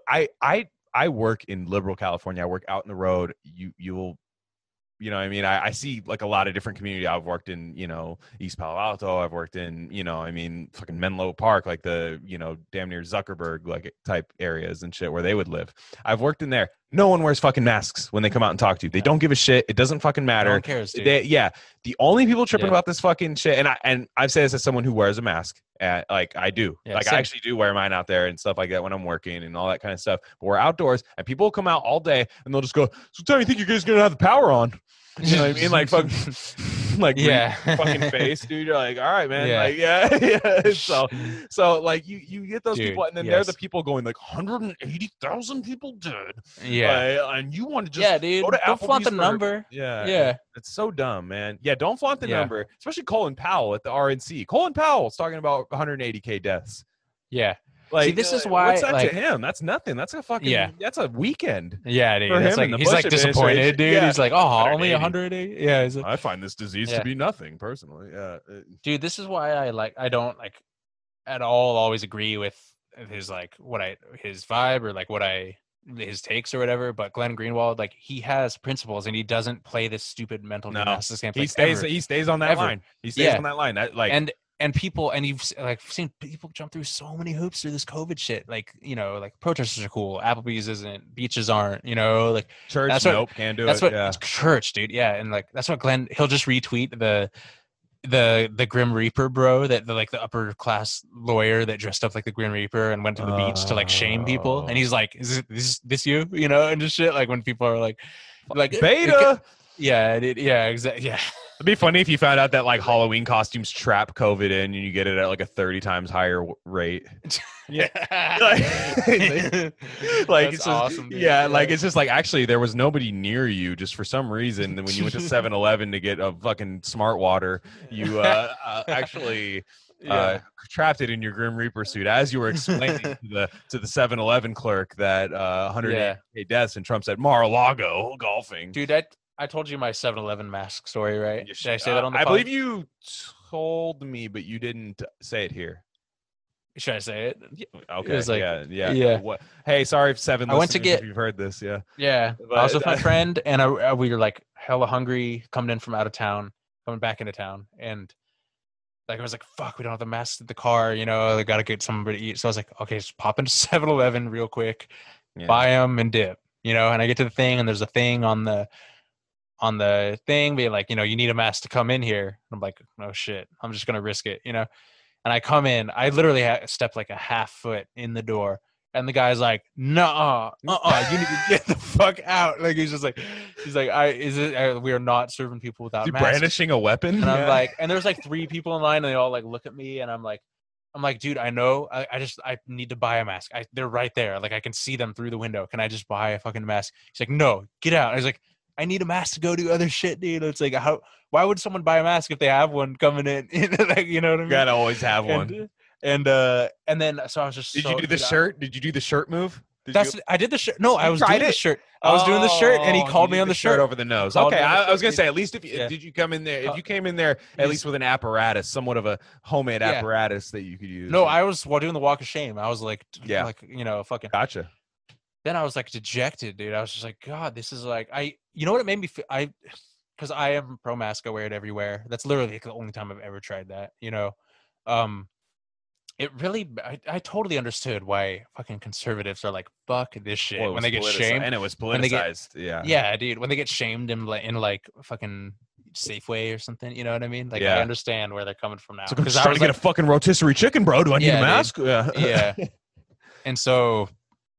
I work in liberal California. I work out in the road. You know what I mean? I see like a lot of different community. I've worked in, East Palo Alto. I've worked in, fucking Menlo Park, like the, damn near Zuckerberg, like type areas and shit where they would live. I've worked in there. No one wears fucking masks when they come out and talk to you. They don't give a shit. It doesn't fucking matter. No one cares, dude. The only people tripping about this fucking shit. And I've said this as someone who wears a mask. Like I do. Yeah, like same. I actually do wear mine out there and stuff like that when I'm working and all that kind of stuff. But we're outdoors and people will come out all day and they'll just go, so tell me, you think you're just gonna have the power on? You know what I mean? Like fucking fucking face, dude. You're like, all right, man. So like you get those people and then they're the people going like 180,000 people dead. Yeah. And you want to just go to Applebee's. Don't flaunt the number. Yeah. It's so dumb, man. Yeah, don't flaunt the number. Especially Colin Powell at the RNC. Colin Powell's talking about 180K deaths. Yeah. Like, see, this is why. What's that to him? That's nothing. That's a fucking. Yeah. That's a weekend. Yeah, dude. That's like, he's like disappointed, dude. Yeah. He's like, oh, only 180. Yeah. He's like, I find this disease to be nothing personally. Yeah. Dude, this is why I don't like at all always agree with his like his vibe or like his takes or whatever. But Glenn Greenwald, like he has principles and he doesn't play this stupid mental gymnastics game. He stays on that line. He stays on that line. That like and. And people, and you've like seen people jump through so many hoops through this COVID shit. Like, you know, like protesters are cool. Applebee's isn't. Beaches aren't. You know, like church. That's what, nope, can't do that's it. What, yeah. It's church, dude. Yeah, and like that's what Glenn. He'll just retweet the Grim Reaper, bro. That the, like the upper class lawyer that dressed up like the Grim Reaper and went to the beach to like shame people. And he's like, "Is this you?" You know, and just shit. Like when people are like beta. Yeah, exactly. Yeah. It'd be funny if you found out that like Halloween costumes trap COVID in, and you get it at like a 30 times higher rate. Yeah, like it's just, awesome. Dude. Yeah, like it's just like actually there was nobody near you. Just for some reason, when you went to 7-Eleven to get a fucking smart water, you actually. Yeah. Trapped it in your Grim Reaper suit as you were explaining to the 7-Eleven clerk that 188 deaths and Trump's at Mar-a-Lago golfing. Dude, I told you my 7-Eleven mask story, right? Did I say that on the podcast? I believe you told me, but you didn't say it here. Should I say it? Okay. It was like, yeah. What? Hey, sorry, seven. I went to get. If you've heard this, yeah. Yeah, but I was with my friend, and we were like hella hungry, coming in from out of town, coming back into town, and. Like, I was like, fuck, we don't have the masks in the car, you know, they got to get somebody to eat. So I was like, okay, just pop into 7-Eleven real quick, buy them and dip, you know, and I get to the thing and there's a thing on the thing being like, you know, you need a mask to come in here. And I'm like, no shit, I'm just going to risk it, you know? And I come in, I literally stepped like a half foot in the door. And the guy's like, nah, you need to get the fuck out. Like he's like, we are not serving people without masks. Brandishing a weapon. And I'm like, and there's like three people in line, and they all like look at me, and I'm like, dude, I know, I need to buy a mask. They're right there, like I can see them through the window. Can I just buy a fucking mask? He's like, no, get out. I was like, I need a mask to go do other shit, dude. It's like, why would someone buy a mask if they have one coming in? Like, you know what I mean? You gotta always have one. And then so I was just. Did you do the shirt? Did you do the shirt move? I did the shirt. No, I was doing the shirt. I was doing the shirt, and he called me on the shirt over the nose. Okay, I was gonna say at least if you come in there, if you came in there at least with an apparatus, somewhat of a homemade apparatus that you could use. No, I was doing the walk of shame. I was like, like you know, fucking gotcha. Then I was like dejected, dude. I was just like, God, this is like you know what it made me feel because I am pro mask. I wear it everywhere. That's literally the only time I've ever tried that. You know, It really, I totally understood why fucking conservatives are like, fuck this shit when they get shamed. And it was politicized, yeah, dude, when they get shamed in like fucking Safeway or something, you know what I mean? Like, I understand where they're coming from now. So I'm just trying to get a fucking rotisserie chicken, bro. Do I need a mask? Dude. Yeah. And so,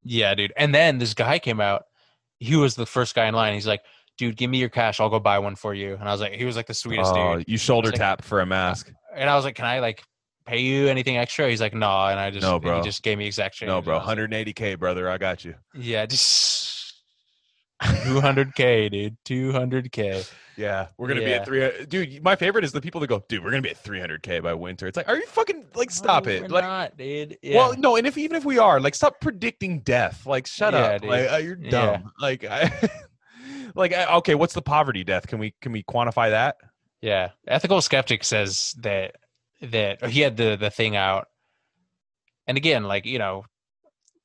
yeah, dude. And then this guy came out. He was the first guy in line. He's like, dude, give me your cash. I'll go buy one for you. And I was like, he was like the sweetest dude. You shoulder tap for a mask. And I was like, can I like... pay you anything extra? He's like, nah, and I just no, bro. He just gave me exact change. No, bro, 180K, brother, I got you. Yeah, just 200K, dude, 200K. Yeah, we're gonna be at 300. Dude, my favorite is the people that go, dude, we're gonna be at 300K by winter. It's like, are you fucking like, stop it? We're like, not, dude. Yeah. Well, no, and if we are, like, stop predicting death. Like, shut up. Dude. Like, you're dumb. Yeah. Like, okay, what's the poverty death? Can we quantify that? Yeah, Ethical Skeptic says that he had the thing out, and again, like, you know,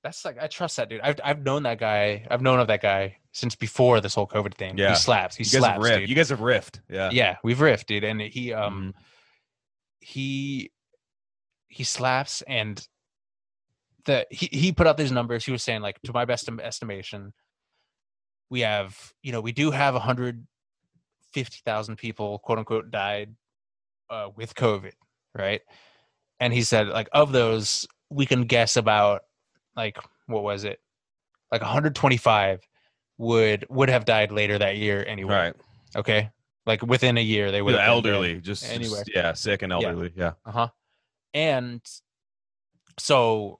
that's like, I trust that dude. I've known of that guy since before this whole COVID thing. Yeah, he slaps dude. You guys have riffed. Yeah we've riffed, dude. And he he slaps, and he put out these numbers. He was saying, like, to my best estimation, we have, you know, we do have 150,000 people quote unquote died with COVID. Right. And he said, like, of those, we can guess about, like, what was it? Like 125 would have died later that year anyway. Right. Okay. Like within a year, they would have elderly, just anyway. Yeah, sick and elderly. Yeah. Uh-huh. And so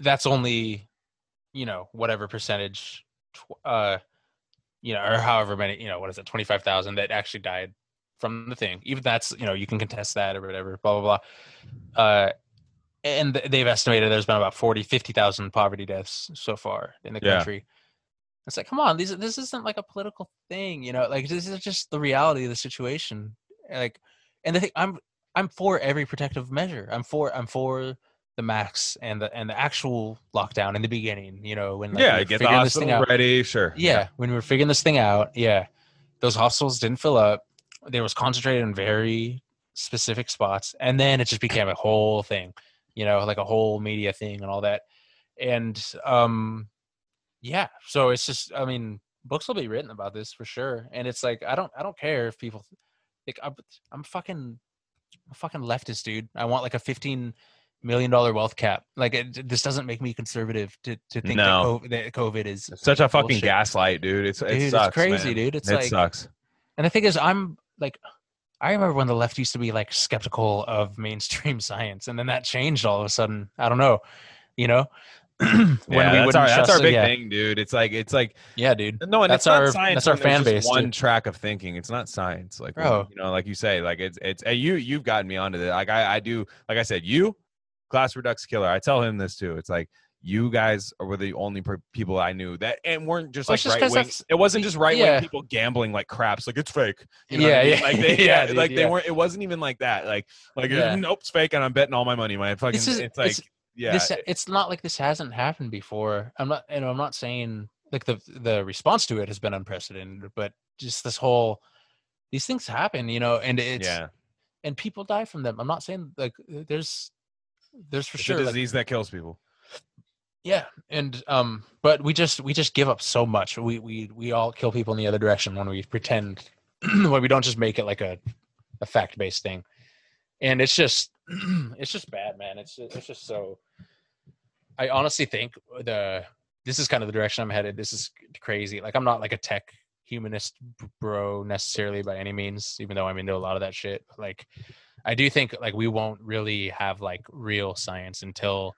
that's only, you know, whatever percentage, you know, or however many, you know, what is it? 25,000 that actually died from the thing. Even that's, you know, you can contest that or whatever, blah, blah, blah. And they've estimated there's been about 50,000 poverty deaths so far in the country. It's like, come on, this isn't like a political thing, you know, like this is just the reality of the situation. Like, and the thing, I'm for every protective measure. I'm for the masks and the actual lockdown in the beginning, you know, when, like, we get the hospital ready. Sure. Yeah. When we were figuring this thing out. Yeah. Those hostels didn't fill up. There was concentrated in very specific spots. And then it just became a whole thing, you know, like a whole media thing and all that. And yeah, so it's just, I mean, books will be written about this for sure. And it's like, I don't care if people like, I'm a fucking leftist, dude. I want like a $15 million wealth cap. Like this doesn't make me conservative to think that COVID is such a fucking bullshit. Gaslight, dude. It sucks, it's crazy, man. Dude. It sucks. And the thing is, I'm like, I remember when the left used to be like skeptical of mainstream science, and then that changed all of a sudden. I don't know, you know. When yeah, that's our big thing, dude. It's like yeah, dude. No, and that's not science. That's our fan base. One dude. Track of thinking. It's not science, like bro. You know, like you say, like it's you've gotten me onto this. Like I do, like I said, you class redux killer. I tell him this too. It's like you guys were the only people I knew that and weren't just like right wing. It wasn't just right wing people gambling like craps. Like it's fake. You know what I mean? Yeah. Like they, dude, like they weren't. It wasn't even like that. Like nope, it's fake, and I'm betting all my money. My fucking. Yeah, it's not like this hasn't happened before. I'm not saying like the response to it has been unprecedented, but just these things happen, you know, and it's and people die from them. I'm not saying like there's for sure a disease that kills people. Yeah, and but we just give up so much. We all kill people in the other direction when we pretend when we don't just make it like a fact-based thing. And it's just bad, man. It's just so. I honestly think this is kind of the direction I'm headed. This is crazy. Like I'm not like a tech humanist bro necessarily by any means, even though I'm into a lot of that shit. Like I do think like we won't really have like real science until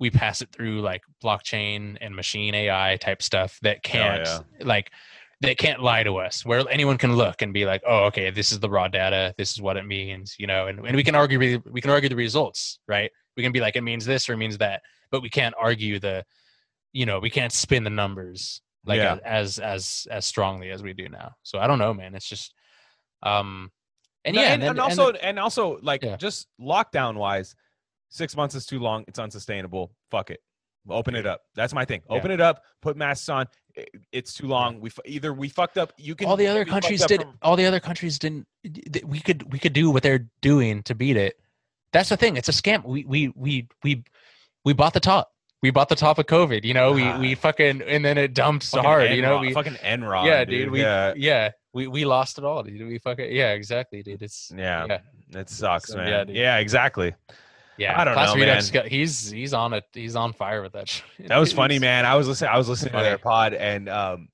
we pass it through like blockchain and machine AI type stuff that can't like. They can't lie to us where anyone can look and be like, oh, okay, this is the raw data. This is what it means, you know, and we can argue the results, right? We can be like, it means this or it means that, but we can't argue you know, we can't spin the numbers like as strongly as we do now. So I don't know, man. It's just, just lockdown wise, 6 months is too long. It's unsustainable. Fuck it. Open it up. That's my thing. Open it up, put masks on. It's too long. We fucked up. You can all the other countries did. All the other countries didn't. We could do what they're doing to beat it. That's the thing. It's a scam. We bought the top. We bought the top of COVID. You know, we fucking and then it dumped so hard. You know, we fucking Enron. Yeah, dude. We lost it all. Dude. We fucking exactly, dude. It's it sucks, so, man. Yeah, dude. Yeah, exactly. Yeah, I don't know, man. He's on fire with that shit. That was funny, man. I was listening to their pod, and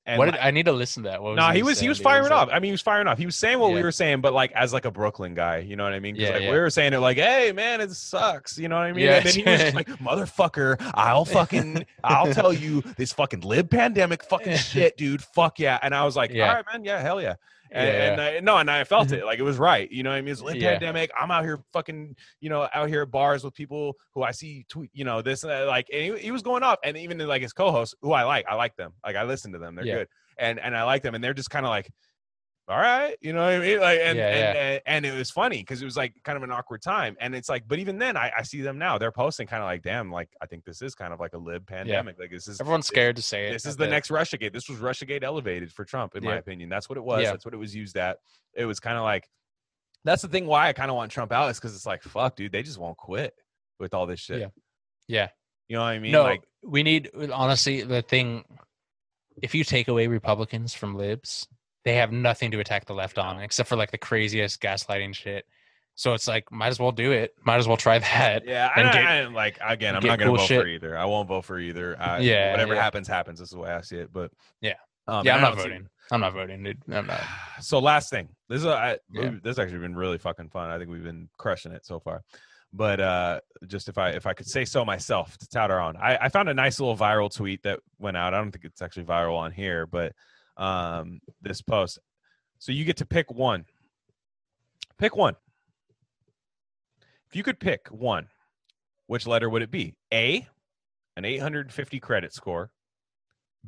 what I need to listen to that. No, nah, he was firing off. I mean, he was firing off. He was saying what we were saying, but like as like a Brooklyn guy, you know what I mean? Yeah, like we were saying it like, hey, man, it sucks, you know what I mean? Yeah, and then he was just like, motherfucker, I'll tell you this fucking lib pandemic fucking shit, dude. Fuck yeah, and I was like, all right, man, yeah, hell yeah. And I felt it like it was right. You know what I mean? It's a pandemic. I'm out here fucking, you know, out here at bars with people who I see tweet, you know, this and that, like, and he was going off. And even like his co-host who I like them. Like I listen to them. They're good. And I like them. And they're just kind of like, all right. You know what I mean? Like, and it was funny because it was like kind of an awkward time. And it's like, but even then I see them now, they're posting kind of like, damn, like, I think this is kind of like a lib pandemic. Yeah. Like this is everyone's scared to say it. This is the next Russiagate. This was Russiagate elevated for Trump, in my opinion. That's what it was. Yeah. That's what it was used at. It was kind of like, that's the thing why I kind of want Trump out is because it's like, fuck dude, they just won't quit with all this shit. Yeah. You know what I mean? No, like we need, honestly, the thing, if you take away Republicans from libs, they have nothing to attack the left on except for like the craziest gaslighting shit. So it's like, might as well do it. Might as well try that. Yeah. And I'm not going to vote for either. I won't vote for either. Whatever happens. This is the way I see it. But I'm not voting, dude. I'm not. So last thing, this has actually been really fucking fun. I think we've been crushing it so far, but just if I could say so myself to tout our own, I found a nice little viral tweet that went out. I don't think it's actually viral on here, but this post. So you get to pick one. Pick one. If you could pick one, which letter would it be? A, an 850 credit score.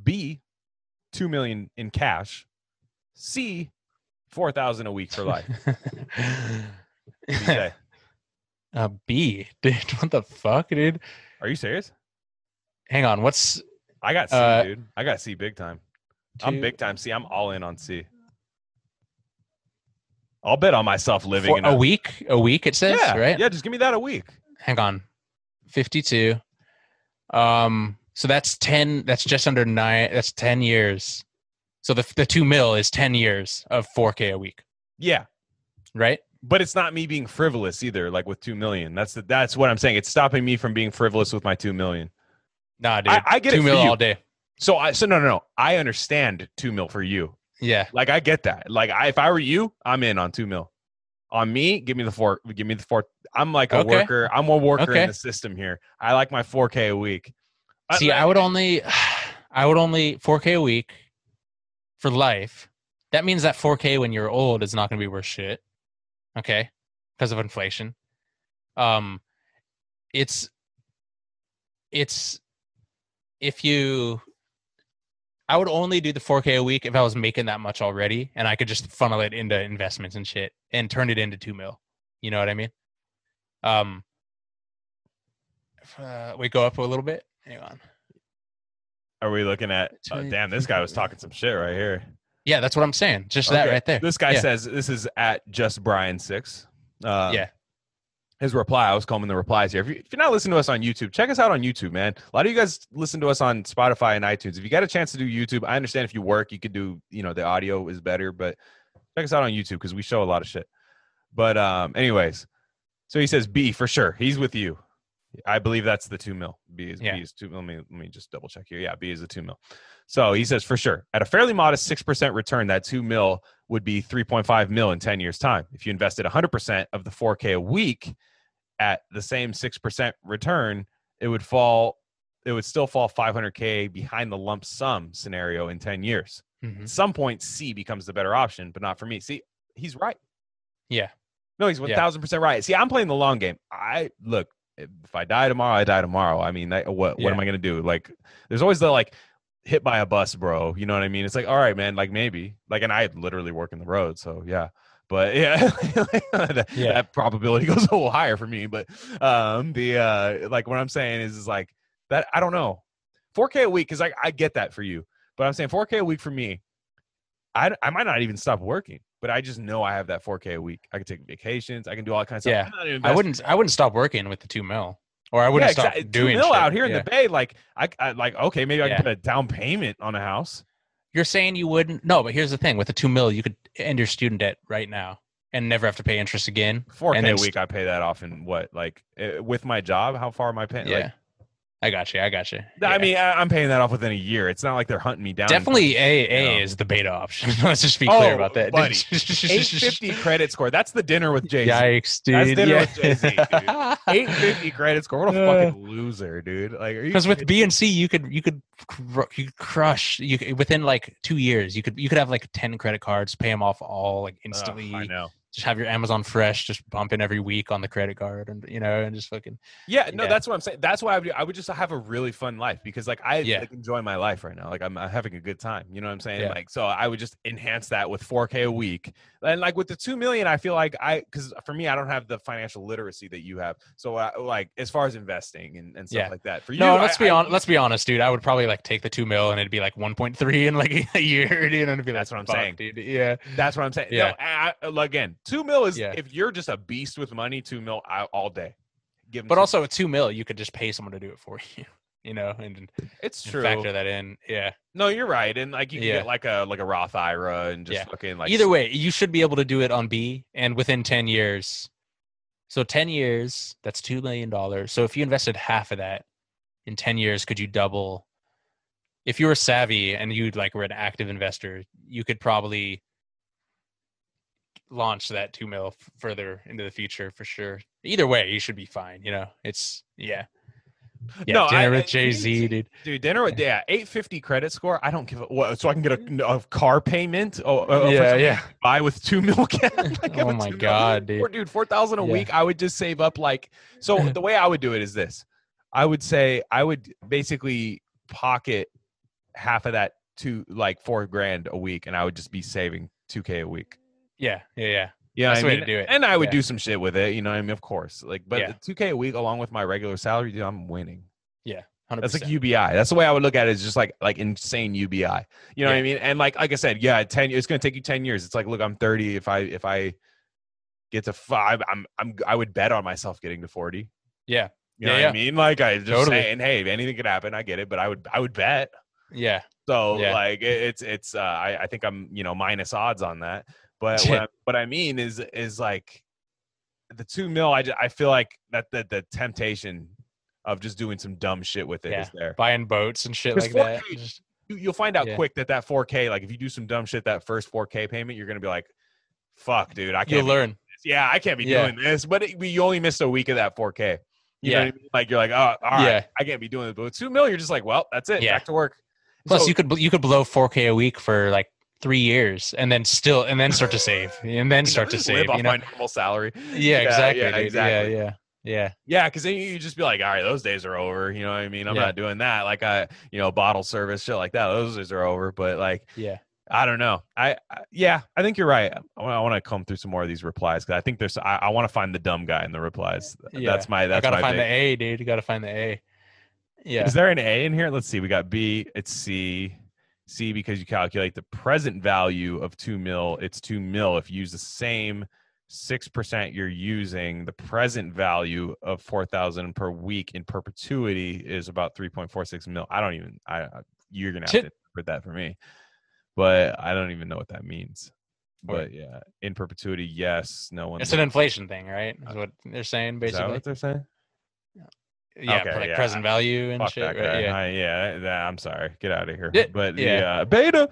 B, $2 million in cash. C, 4,000 a week for life. B, dude. What the fuck, dude? Are you serious? Hang on. I got C, dude. I got C big time. I'm big time C. I'm all in on C. I'll bet on myself living for in a week. A week, it says, yeah, right? Yeah, just give me that a week. Hang on, 52. So that's 10. That's just under 9. That's 10 years. So the $2 million is 10 years of $4K a week. Yeah, right. But it's not me being frivolous either. Like with $2 million, that's what I'm saying. It's stopping me from being frivolous with my $2 million. Nah, dude, I get $2 million all day. So no. I understand $2 million for you. Yeah, like I get that. Like if I were you, I'm in on $2 million. On me, give me the four. Give me the four. I'm like a worker. I'm a worker in the system here. I like my $4K a week. See, I would only $4K a week for life. That means that $4K when you're old is not going to be worth shit. Okay, because of inflation. I would only do the $4K a week if I was making that much already, and I could just funnel it into investments and shit and turn it into $2 million. You know what I mean? We go up a little bit. Hang on. Are we looking at? Oh, damn, this guy was talking some shit right here. Yeah, that's what I'm saying. Just that right there. This guy says this is at Just Brian 6. Yeah. His reply, I was combing the replies here. If you're not listening to us on YouTube, check us out on YouTube, man. A lot of you guys listen to us on Spotify and iTunes. If you got a chance to do YouTube, I understand if you work, you could do, the audio is better, but check us out on YouTube because we show a lot of shit. But anyways, so he says B for sure. He's with you. I believe that's the $2 million. B is $2 million. Let me just double check here. Yeah, B is the $2 million. So he says for sure. At a fairly modest 6% return, that $2 million would be $3.5 million in 10 years' time. If you invested 100% of the $4K a week, at the same 6% return, it would still fall $500K behind the lump sum scenario in 10 years. Mm-hmm. At some point, C becomes the better option, but not for me. See, he's right. Yeah. No, he's 1,000% right. See, I'm playing the long game. If I die tomorrow, I die tomorrow. I mean, what am I going to do? Like, there's always the hit by a bus, bro. You know what I mean? It's like, all right, man, maybe. And I literally work in the road, so yeah. But that probability goes a little higher for me. But what I'm saying is that I don't know. 4K a week is I get that for you, but I'm saying 4K a week for me, I might not even stop working. But I just know I have that 4K a week. I can take vacations. I can do all kinds of stuff. Yeah, I wouldn't stop working with the $2 million, or I wouldn't stop doing $2 million shit. Out here in the Bay. Maybe I can put a down payment on a house. You're saying you wouldn't? No, but here's the thing. With the $2 million, you could end your student debt right now and never have to pay interest again. $4K a week, I pay that off in what? With my job, how far am I paying? Yeah. I got you. Yeah. I mean, I'm paying that off within a year. It's not like they're hunting me down. Definitely AA is the beta option. Let's just be clear about that. Buddy. 850 credit score. That's the dinner with Jay-Z. Yikes, dude. That's dinner with Jay-Z, dude. 850 credit score. What a fucking loser, dude. Because with B and C, you could crush. Within 2 years, you could have 10 credit cards, pay them off all instantly. I know. Just have your Amazon Fresh just bumping every week on the credit card and just fucking. Yeah, no, that's what I'm saying. That's why I would just have a really fun life because I enjoy my life right now. I'm having a good time. You know what I'm saying? Yeah. So I would just enhance that with $4K a week. And with the $2 million, I feel because for me, I don't have the financial literacy that you have. So as far as investing and stuff like that for you. No, let's be honest, dude. I would probably take the $2 million and it'd be 1.3 in a year. Dude, and it'd be that's what I'm saying, dude. Yeah, that's what I'm saying. Yeah. No, again. $2 million is if you're just a beast with money. $2 million all day. Give them but also with $2 million, you could just pay someone to do it for you. And it's true. Factor that in. Yeah. No, you're right. And you can get a Roth IRA and just fucking either way, you should be able to do it on B and within 10 years. So 10 years, that's $2 million. So if you invested half of that in 10 years, could you double? If you were savvy and you were an active investor, you could probably launch that $2 million further into the future for sure. Either way, you should be fine. Dinner with Jay-Z, dude. Dinner with 850 credit score. I don't give a what. So I can get a car payment. Buy with $2 million. Oh my god, dude. Dude, 4,000 a week. I would just save up so. The way I would do it is this. I would say I would basically pocket half of that to $4,000 a week, and I would just be saving $2,000 a week. Yeah. That's the way to do it. And I would do some shit with it, you know what I mean? Of course. The $2,000 a week along with my regular salary, dude, I'm winning. Yeah, 100%. That's UBI. That's the way I would look at it, is just like insane UBI. You know what I mean? And like I said, 10 years, it's going to take you 10 years. It's look, I'm 30. If I get to 5, I would bet on myself getting to 40. Yeah. You know what I mean? Like, I just saying, hey, anything could happen. I get it, but I would bet. Yeah. So like it's I think I'm, minus odds on that. But what I mean is like the $2 million, I feel like that the temptation of just doing some dumb shit with it is there. Buying boats and shit like that. You'll find out quick that 4K, like if you do some dumb shit, that first 4K payment, you're going to be like, fuck, dude, I can't. You'll learn. Yeah, I can't be doing this. But you only missed a week of that 4K. You know what I mean? Like, you're like, oh, all right, I can't be doing it. But with $2 million, you're just like, well, that's it. Back to work. Plus, so, you could blow $4K a week for like 3 years, and then start to save, and then start to save. Live off my normal salary. Yeah, exactly. Yeah, exactly. Yeah, because then you just be like, all right, those days are over. You know what I mean? I'm not doing that. Like, bottle service, shit like that. Those days are over. But like, I don't know. I think you're right. I want to comb through some more of these replies because I think there's. I want to find the dumb guy in the replies. Yeah. That's gotta find the A, dude. You gotta find the A. Yeah. Is there an A in here? Let's see. We got B. It's C. C because you calculate the present value of $2 million. It's $2 million if you use the same 6% you're using. The present value of $4,000 per week in perpetuity is about $3.46 million. You're gonna have to interpret that for me, but I don't even know what that means. But yeah, in perpetuity, yes. No one. It's an inflation thing, right? Is what they're saying basically. Is that what they're saying? Yeah, okay, like present value and fuck shit. That guy. Right? Yeah. I'm sorry. Get out of here. But the beta.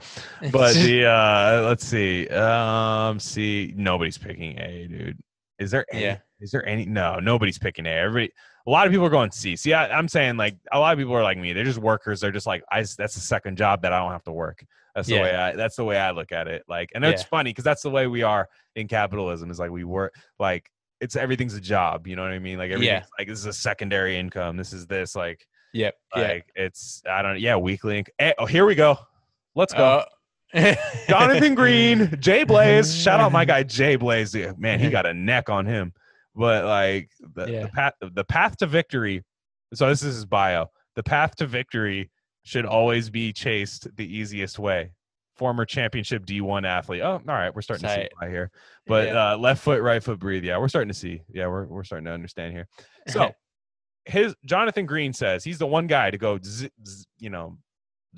But the let's see. See, nobody's picking A, dude. Is there A? Yeah. Is there any? No, nobody's picking A. Everybody. A lot of people are going C. See, I'm saying like a lot of people are like me. They're just workers. They're just like that's the second job that I don't have to work. That's the way. That's the way I look at it. Like, and it's funny because that's the way we are in capitalism. Is like we work like. It's everything's a job, you know what I mean? Like everything's like this is a secondary income. This is this like it's weekly income. Oh, here we go. Let's go. Jonathan Green, Jay Blaze. Shout out my guy Jay Blaze. Man, he got a neck on him. But like the path to victory. So this is his bio. The path to victory should always be chased the easiest way. Former championship D1 athlete. Oh, all right. We're starting to see why here. But left foot, right foot, breathe. Yeah, we're starting to see. Yeah, we're starting to understand here. So Jonathan Green says he's the one guy to go,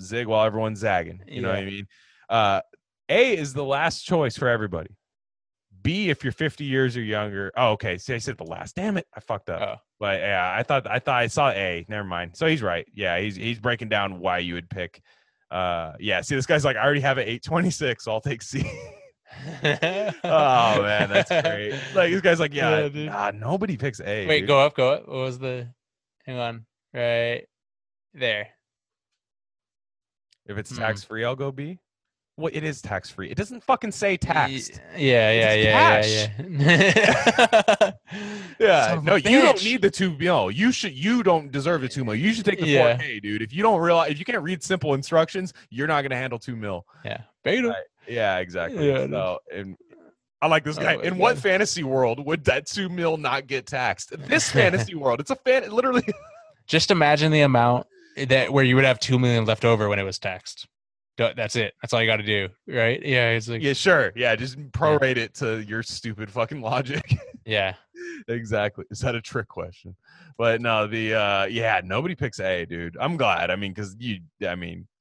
zig while everyone's zagging. You know what I mean? A is the last choice for everybody. B, if you're 50 years or younger. Oh, okay. See, I said the last. Damn it. I fucked up. Oh. But yeah, I thought I saw A. Never mind. So he's right. Yeah, he's breaking down why you would pick. See, this guy's like, I already have an 826, so I'll take C. Oh man, that's great. Like this guy's like, nobody picks A. Wait, dude. Go up. What was the? Hang on, right there. If it's tax free, I'll go B. Well, it is tax free. It doesn't fucking say taxed. Yeah. Yeah. No, you don't need the $2 million. You don't deserve the $2 million. You should take the 4K, dude. If you don't realize, if you can't read simple instructions, you're not gonna handle $2 million. Yeah. Beta. Yeah, exactly. Yeah, so, and I like this guy. In what fantasy world would that $2 million not get taxed? This fantasy world. It's a literally. Just imagine the amount where you would have $2 million left over when it was taxed. That's it. That's all you got to do, right? Yeah, it's like sure. Yeah, just prorate it to your stupid fucking logic. Yeah, exactly. Is that a trick question? But no, the nobody picks A, dude. I'm glad. I mean, because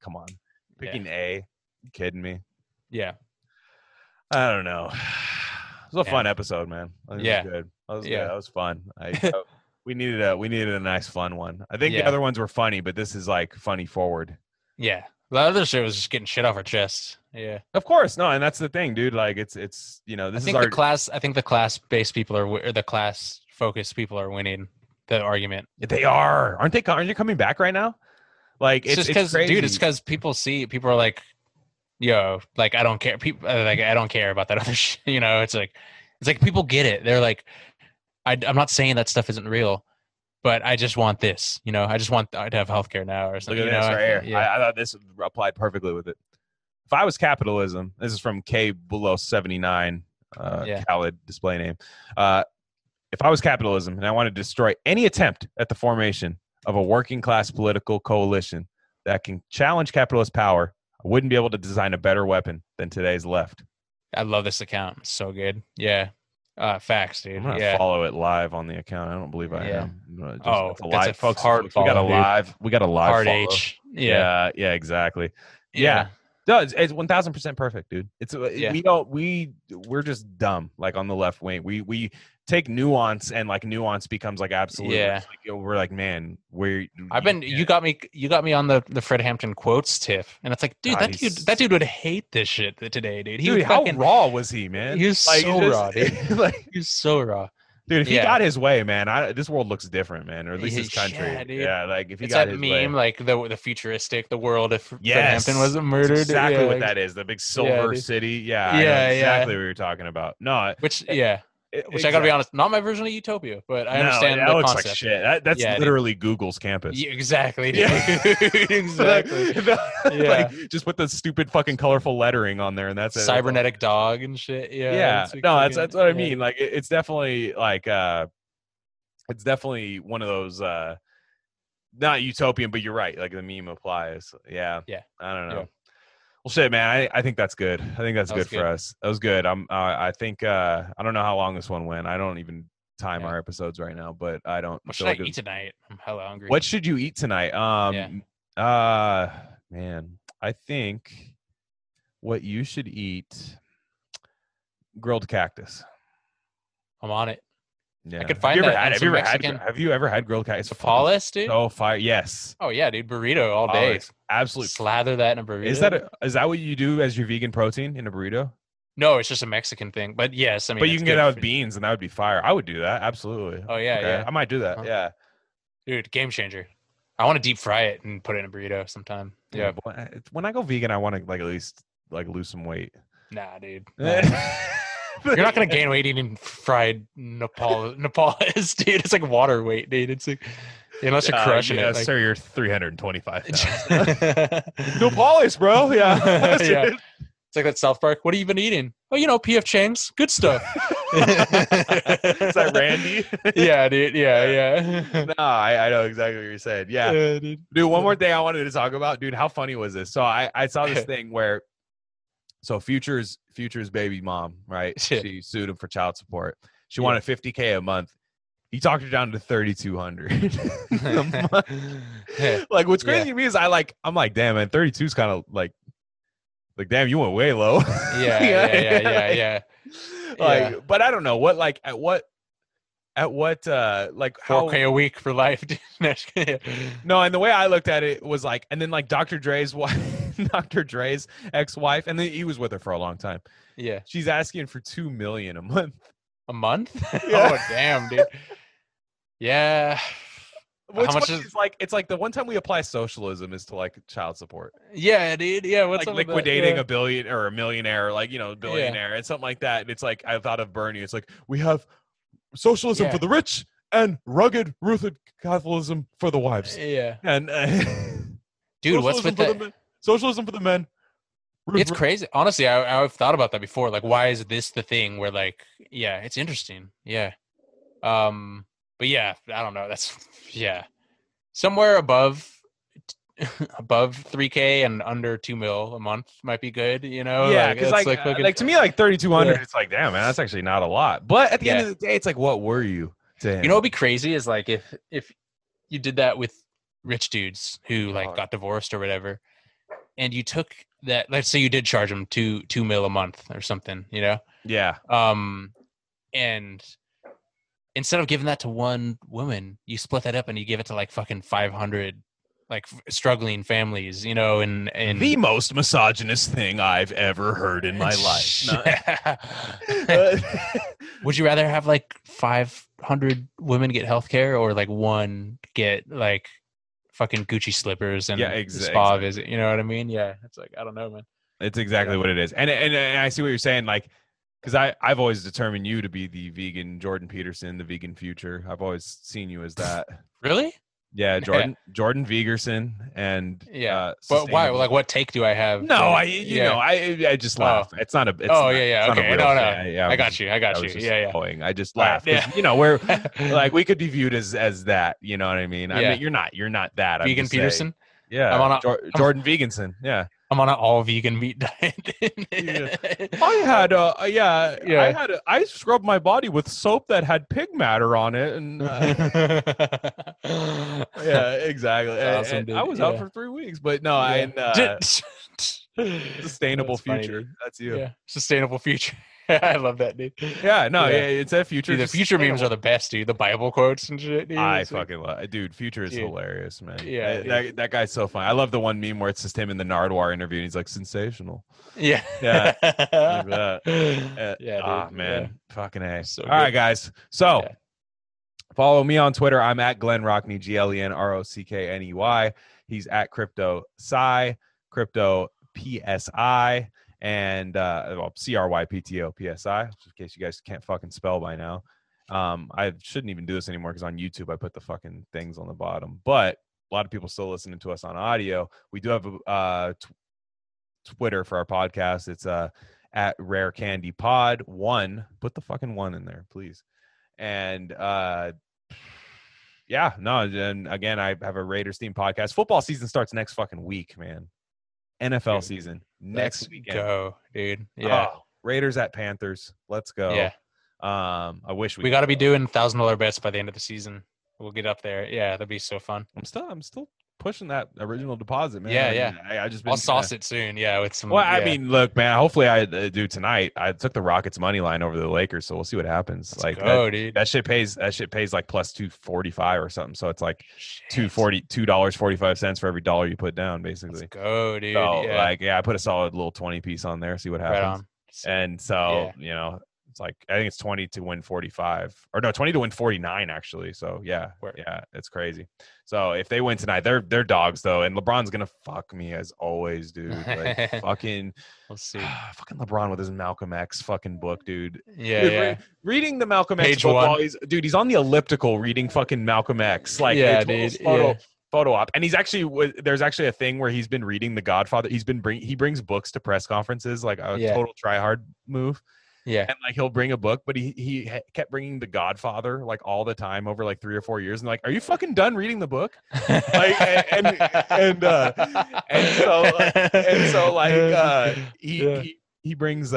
come on, picking A, you kidding me? Yeah, I don't know. It was a fun episode, man. It was good. That was fun. We needed a nice fun one. I think the other ones were funny, but this is like funny forward. Yeah. The other shit was just getting shit off our chest. Yeah, of course. No, and that's the thing, dude. Like, it's this is our class. I think the class-based people or the class-focused people are winning the argument. They are, aren't they? Aren't they coming back right now? Like, it's just because, dude. It's because people are like, yo, like I don't care. People like I don't care about that other shit. You know, it's like people get it. They're like, I'm not saying that stuff isn't real. But I just want this, you know. I just want to have healthcare now, or something. Look at this right here. Yeah. I thought this applied perfectly with it. If I was capitalism, this is from K below 79, Khaled display name. If I was capitalism and I wanted to destroy any attempt at the formation of a working class political coalition that can challenge capitalist power, I wouldn't be able to design a better weapon than today's left. I love this account. It's so good. Yeah. Facts, dude. I'm gonna follow it live on the account. I don't believe I am. Just, folks, we got a live, dude. We got a live hard follow. Yeah, exactly. Yeah. Does it's 1,000% perfect, dude. It's we're just dumb, like on the left wing. We take nuance, and like nuance becomes like absolute. Yeah, like, we're like, man, you got me on the Fred Hampton quotes tiff, and it's like, dude, God, that dude would hate this shit today, dude. He fucking, how raw was he, man? He was like, so raw, dude. Like, he was so raw. Dude, if he got his way, man, this world looks different, man, or at least his country. Yeah, like if he got his way. It's that meme, like the futuristic, the world if Fred Hampton wasn't murdered. That's exactly what that is, the big silver city. Yeah, I know exactly what you're talking about. No, which I gotta be honest, not my version of Utopia, but I understand the concept. That looks like shit. That's literally Google's campus. Yeah, exactly. Dude. Exactly. Like, just put the stupid fucking colorful lettering on there, and that's it. Cybernetic dog and shit. Yeah. Yeah. That's what I mean. Like, it's definitely like, it's definitely one of those. Not utopian, but you're right. Like the meme applies. Yeah. Yeah. I don't know. Yeah. Well, shit, man. I think that's good. I think that's good for us. That was good. I think. I don't know how long this one went. I don't even time our episodes right now, but I don't. What should I eat tonight? I'm hella hungry. What should you eat tonight? Man, I think what you should eat: grilled cactus. I'm on it. Yeah. I could find that. Have you ever had grilled cactus? Tapales, dude. Oh, fire! Yes. Oh yeah, dude. Burrito all day. Absolutely. Slather that in a burrito. Is that what you do as your vegan protein in a burrito? No, it's just a Mexican thing. But yes, I mean. But you can get out with beans, and that would be fire. I would do that. Absolutely. Oh yeah, yeah. I might do that. Yeah. Dude, game changer. I want to deep fry it and put it in a burrito sometime. Yeah. When I go vegan, I want to like at least like lose some weight. Nah, dude. Nah. You're not gonna gain weight eating fried Nepalese, dude. It's like water weight, dude. It's like unless you're crushing it. Like, sir, you're 325. Nepalese, bro. Yeah. It's like that South Park. What have you been eating? Oh, P.F. Chang's, good stuff. Is that Randy? Yeah, dude. Yeah. No, I know exactly what you're saying. Yeah, dude. One more thing I wanted to talk about, dude. How funny was this? So I saw this thing where. So Future's baby mom, right? She sued him for child support. She wanted $50,000 a month. He talked her down to $3,200 a month. Like, what's crazy to me is I'm like, damn, man, 32 is kind of like, damn, you went way low. Yeah. Like, but I don't know what, like, at what like $4,000 a week for life. No, and the way I looked at it was like, and then like Dr. Dre's ex-wife, and then he was with her for a long time. Yeah, she's asking for $2 million a month. A month? Yeah. Oh damn, dude. Yeah. What's funny is like it's like the one time we apply socialism is to like child support. Yeah, dude. Yeah, what's like liquidating a billion or a millionaire, like billionaire and something like that. And it's like I thought of Bernie. It's like we have socialism for the rich and rugged, ruthless capitalism for the wives. Yeah. And dude, what's with that? Socialism for the men. It's crazy. Honestly, I've thought about that before. Like, why is this the thing where like, yeah, it's interesting. Yeah. But yeah, I don't know. That's somewhere above $3,000 and under $2 million a month might be good, you know? Yeah, because like to me, like 3,200, it's like, damn, man, that's actually not a lot. But at the end of the day, it's like, what were you to him? You know what'd be crazy is like if you did that with rich dudes who like got divorced or whatever. And you took that, let's say you did charge them $2,000 a month or something, you know? Yeah. And instead of giving that to one woman, you split that up and you give it to like fucking 500, like struggling families, you know, and the most misogynist thing I've ever heard in my life. Would you rather have like 500 women get healthcare or like one get like fucking Gucci slippers and spa visit, you know what I mean? Yeah, it's like I don't know, man. It's exactly what it is, and I see what you're saying, like, because I've always determined you to be the vegan Jordan Peterson, the vegan Future. I've always seen you as that. Really? Yeah, Jordan Vegerson, and but why? Like, what take do I have? No, I just laugh. It's not a. It's oh not, yeah, yeah, okay, no, no, yeah, I got you. Yeah. I just laugh. Yeah. You know, we're like we could be viewed as that. You know what I mean? I mean, you're not that vegan Peterson. Saying, yeah, I'm on Jordan Vegerson. Yeah, I'm on an all vegan meat diet. Yeah. I scrubbed my body with soap that had pig matter on it, and yeah, exactly. Awesome, and I was out for 3 weeks, but no, sustainable future. Funny. That's you. Yeah. Sustainable future. I love that, dude. Yeah, no, yeah, it's that future. Dude, the future memes are the best, dude. The Bible quotes and shit. Dude. I fucking love it. Dude, future is hilarious, man. Yeah. That guy's so funny. I love the one meme where it's just him in the Nardwar interview and he's like, sensational. Yeah. Yeah. Dude. Man. Yeah. Fucking A. So all right, guys. So follow me on Twitter. I'm at Glenn Rockney, GLENROCKNEY. He's at CryptoSci, CryptoPSI. And CRYPTO PSI, just in case you guys can't fucking spell by now. I shouldn't even do this anymore because on YouTube I put the fucking things on the bottom. But a lot of people still listening to us on audio. We do have a Twitter for our podcast. It's at Rare Candy Pod 1. Put the fucking 1 in there, please. And and again, I have a Raiders themed podcast. Football season starts next fucking week, man. NFL season next weekend. Let's go, dude. Yeah. Oh, Raiders at Panthers. Let's go. Yeah. I wish we got to be doing $1,000 bets by the end of the season. We'll get up there. Yeah, that'd be so fun. I'm still pushing that original deposit, man. I just been, I'll sauce it soon. Yeah, with some. Well, I mean, look, man. Hopefully, I do tonight. I took the Rockets money line over the Lakers, so we'll see what happens. Let's go, dude. That shit pays like plus $2.45 or something. So it's like $2.45 for every dollar you put down, basically. Let's go, dude. So I put a solid little 20 piece on there, see what happens. Right on. And so it's like I think it's 20 to win 45, or no, 20 to win 49 actually. So it's crazy. So if they win tonight, they're dogs though, and LeBron's gonna fuck me as always, dude. Like fucking, we'll see. Fucking LeBron with his Malcolm X fucking book, dude. Yeah, dude, reading the Malcolm X book, he's on the elliptical reading fucking Malcolm X. Like, yeah, dude. Photo op, and he's actually a thing where he's been reading The Godfather. He brings books to press conferences, like a total try hard move. Yeah, and like he'll bring a book, but he kept bringing The Godfather like all the time over like 3 or 4 years, and like, are you fucking done reading the book? Like, he brings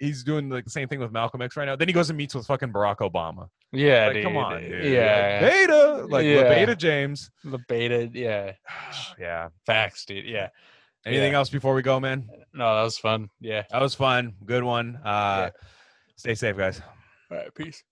he's doing like the same thing with Malcolm X right now. Then he goes and meets with fucking Barack Obama. Yeah, like, dude, come on, dude. Yeah, like, Beta, like Beta James, Beta, yeah, facts, dude, yeah. Anything else before we go, man? No, that was fun. Yeah. Good one. Stay safe, guys. All right. Peace.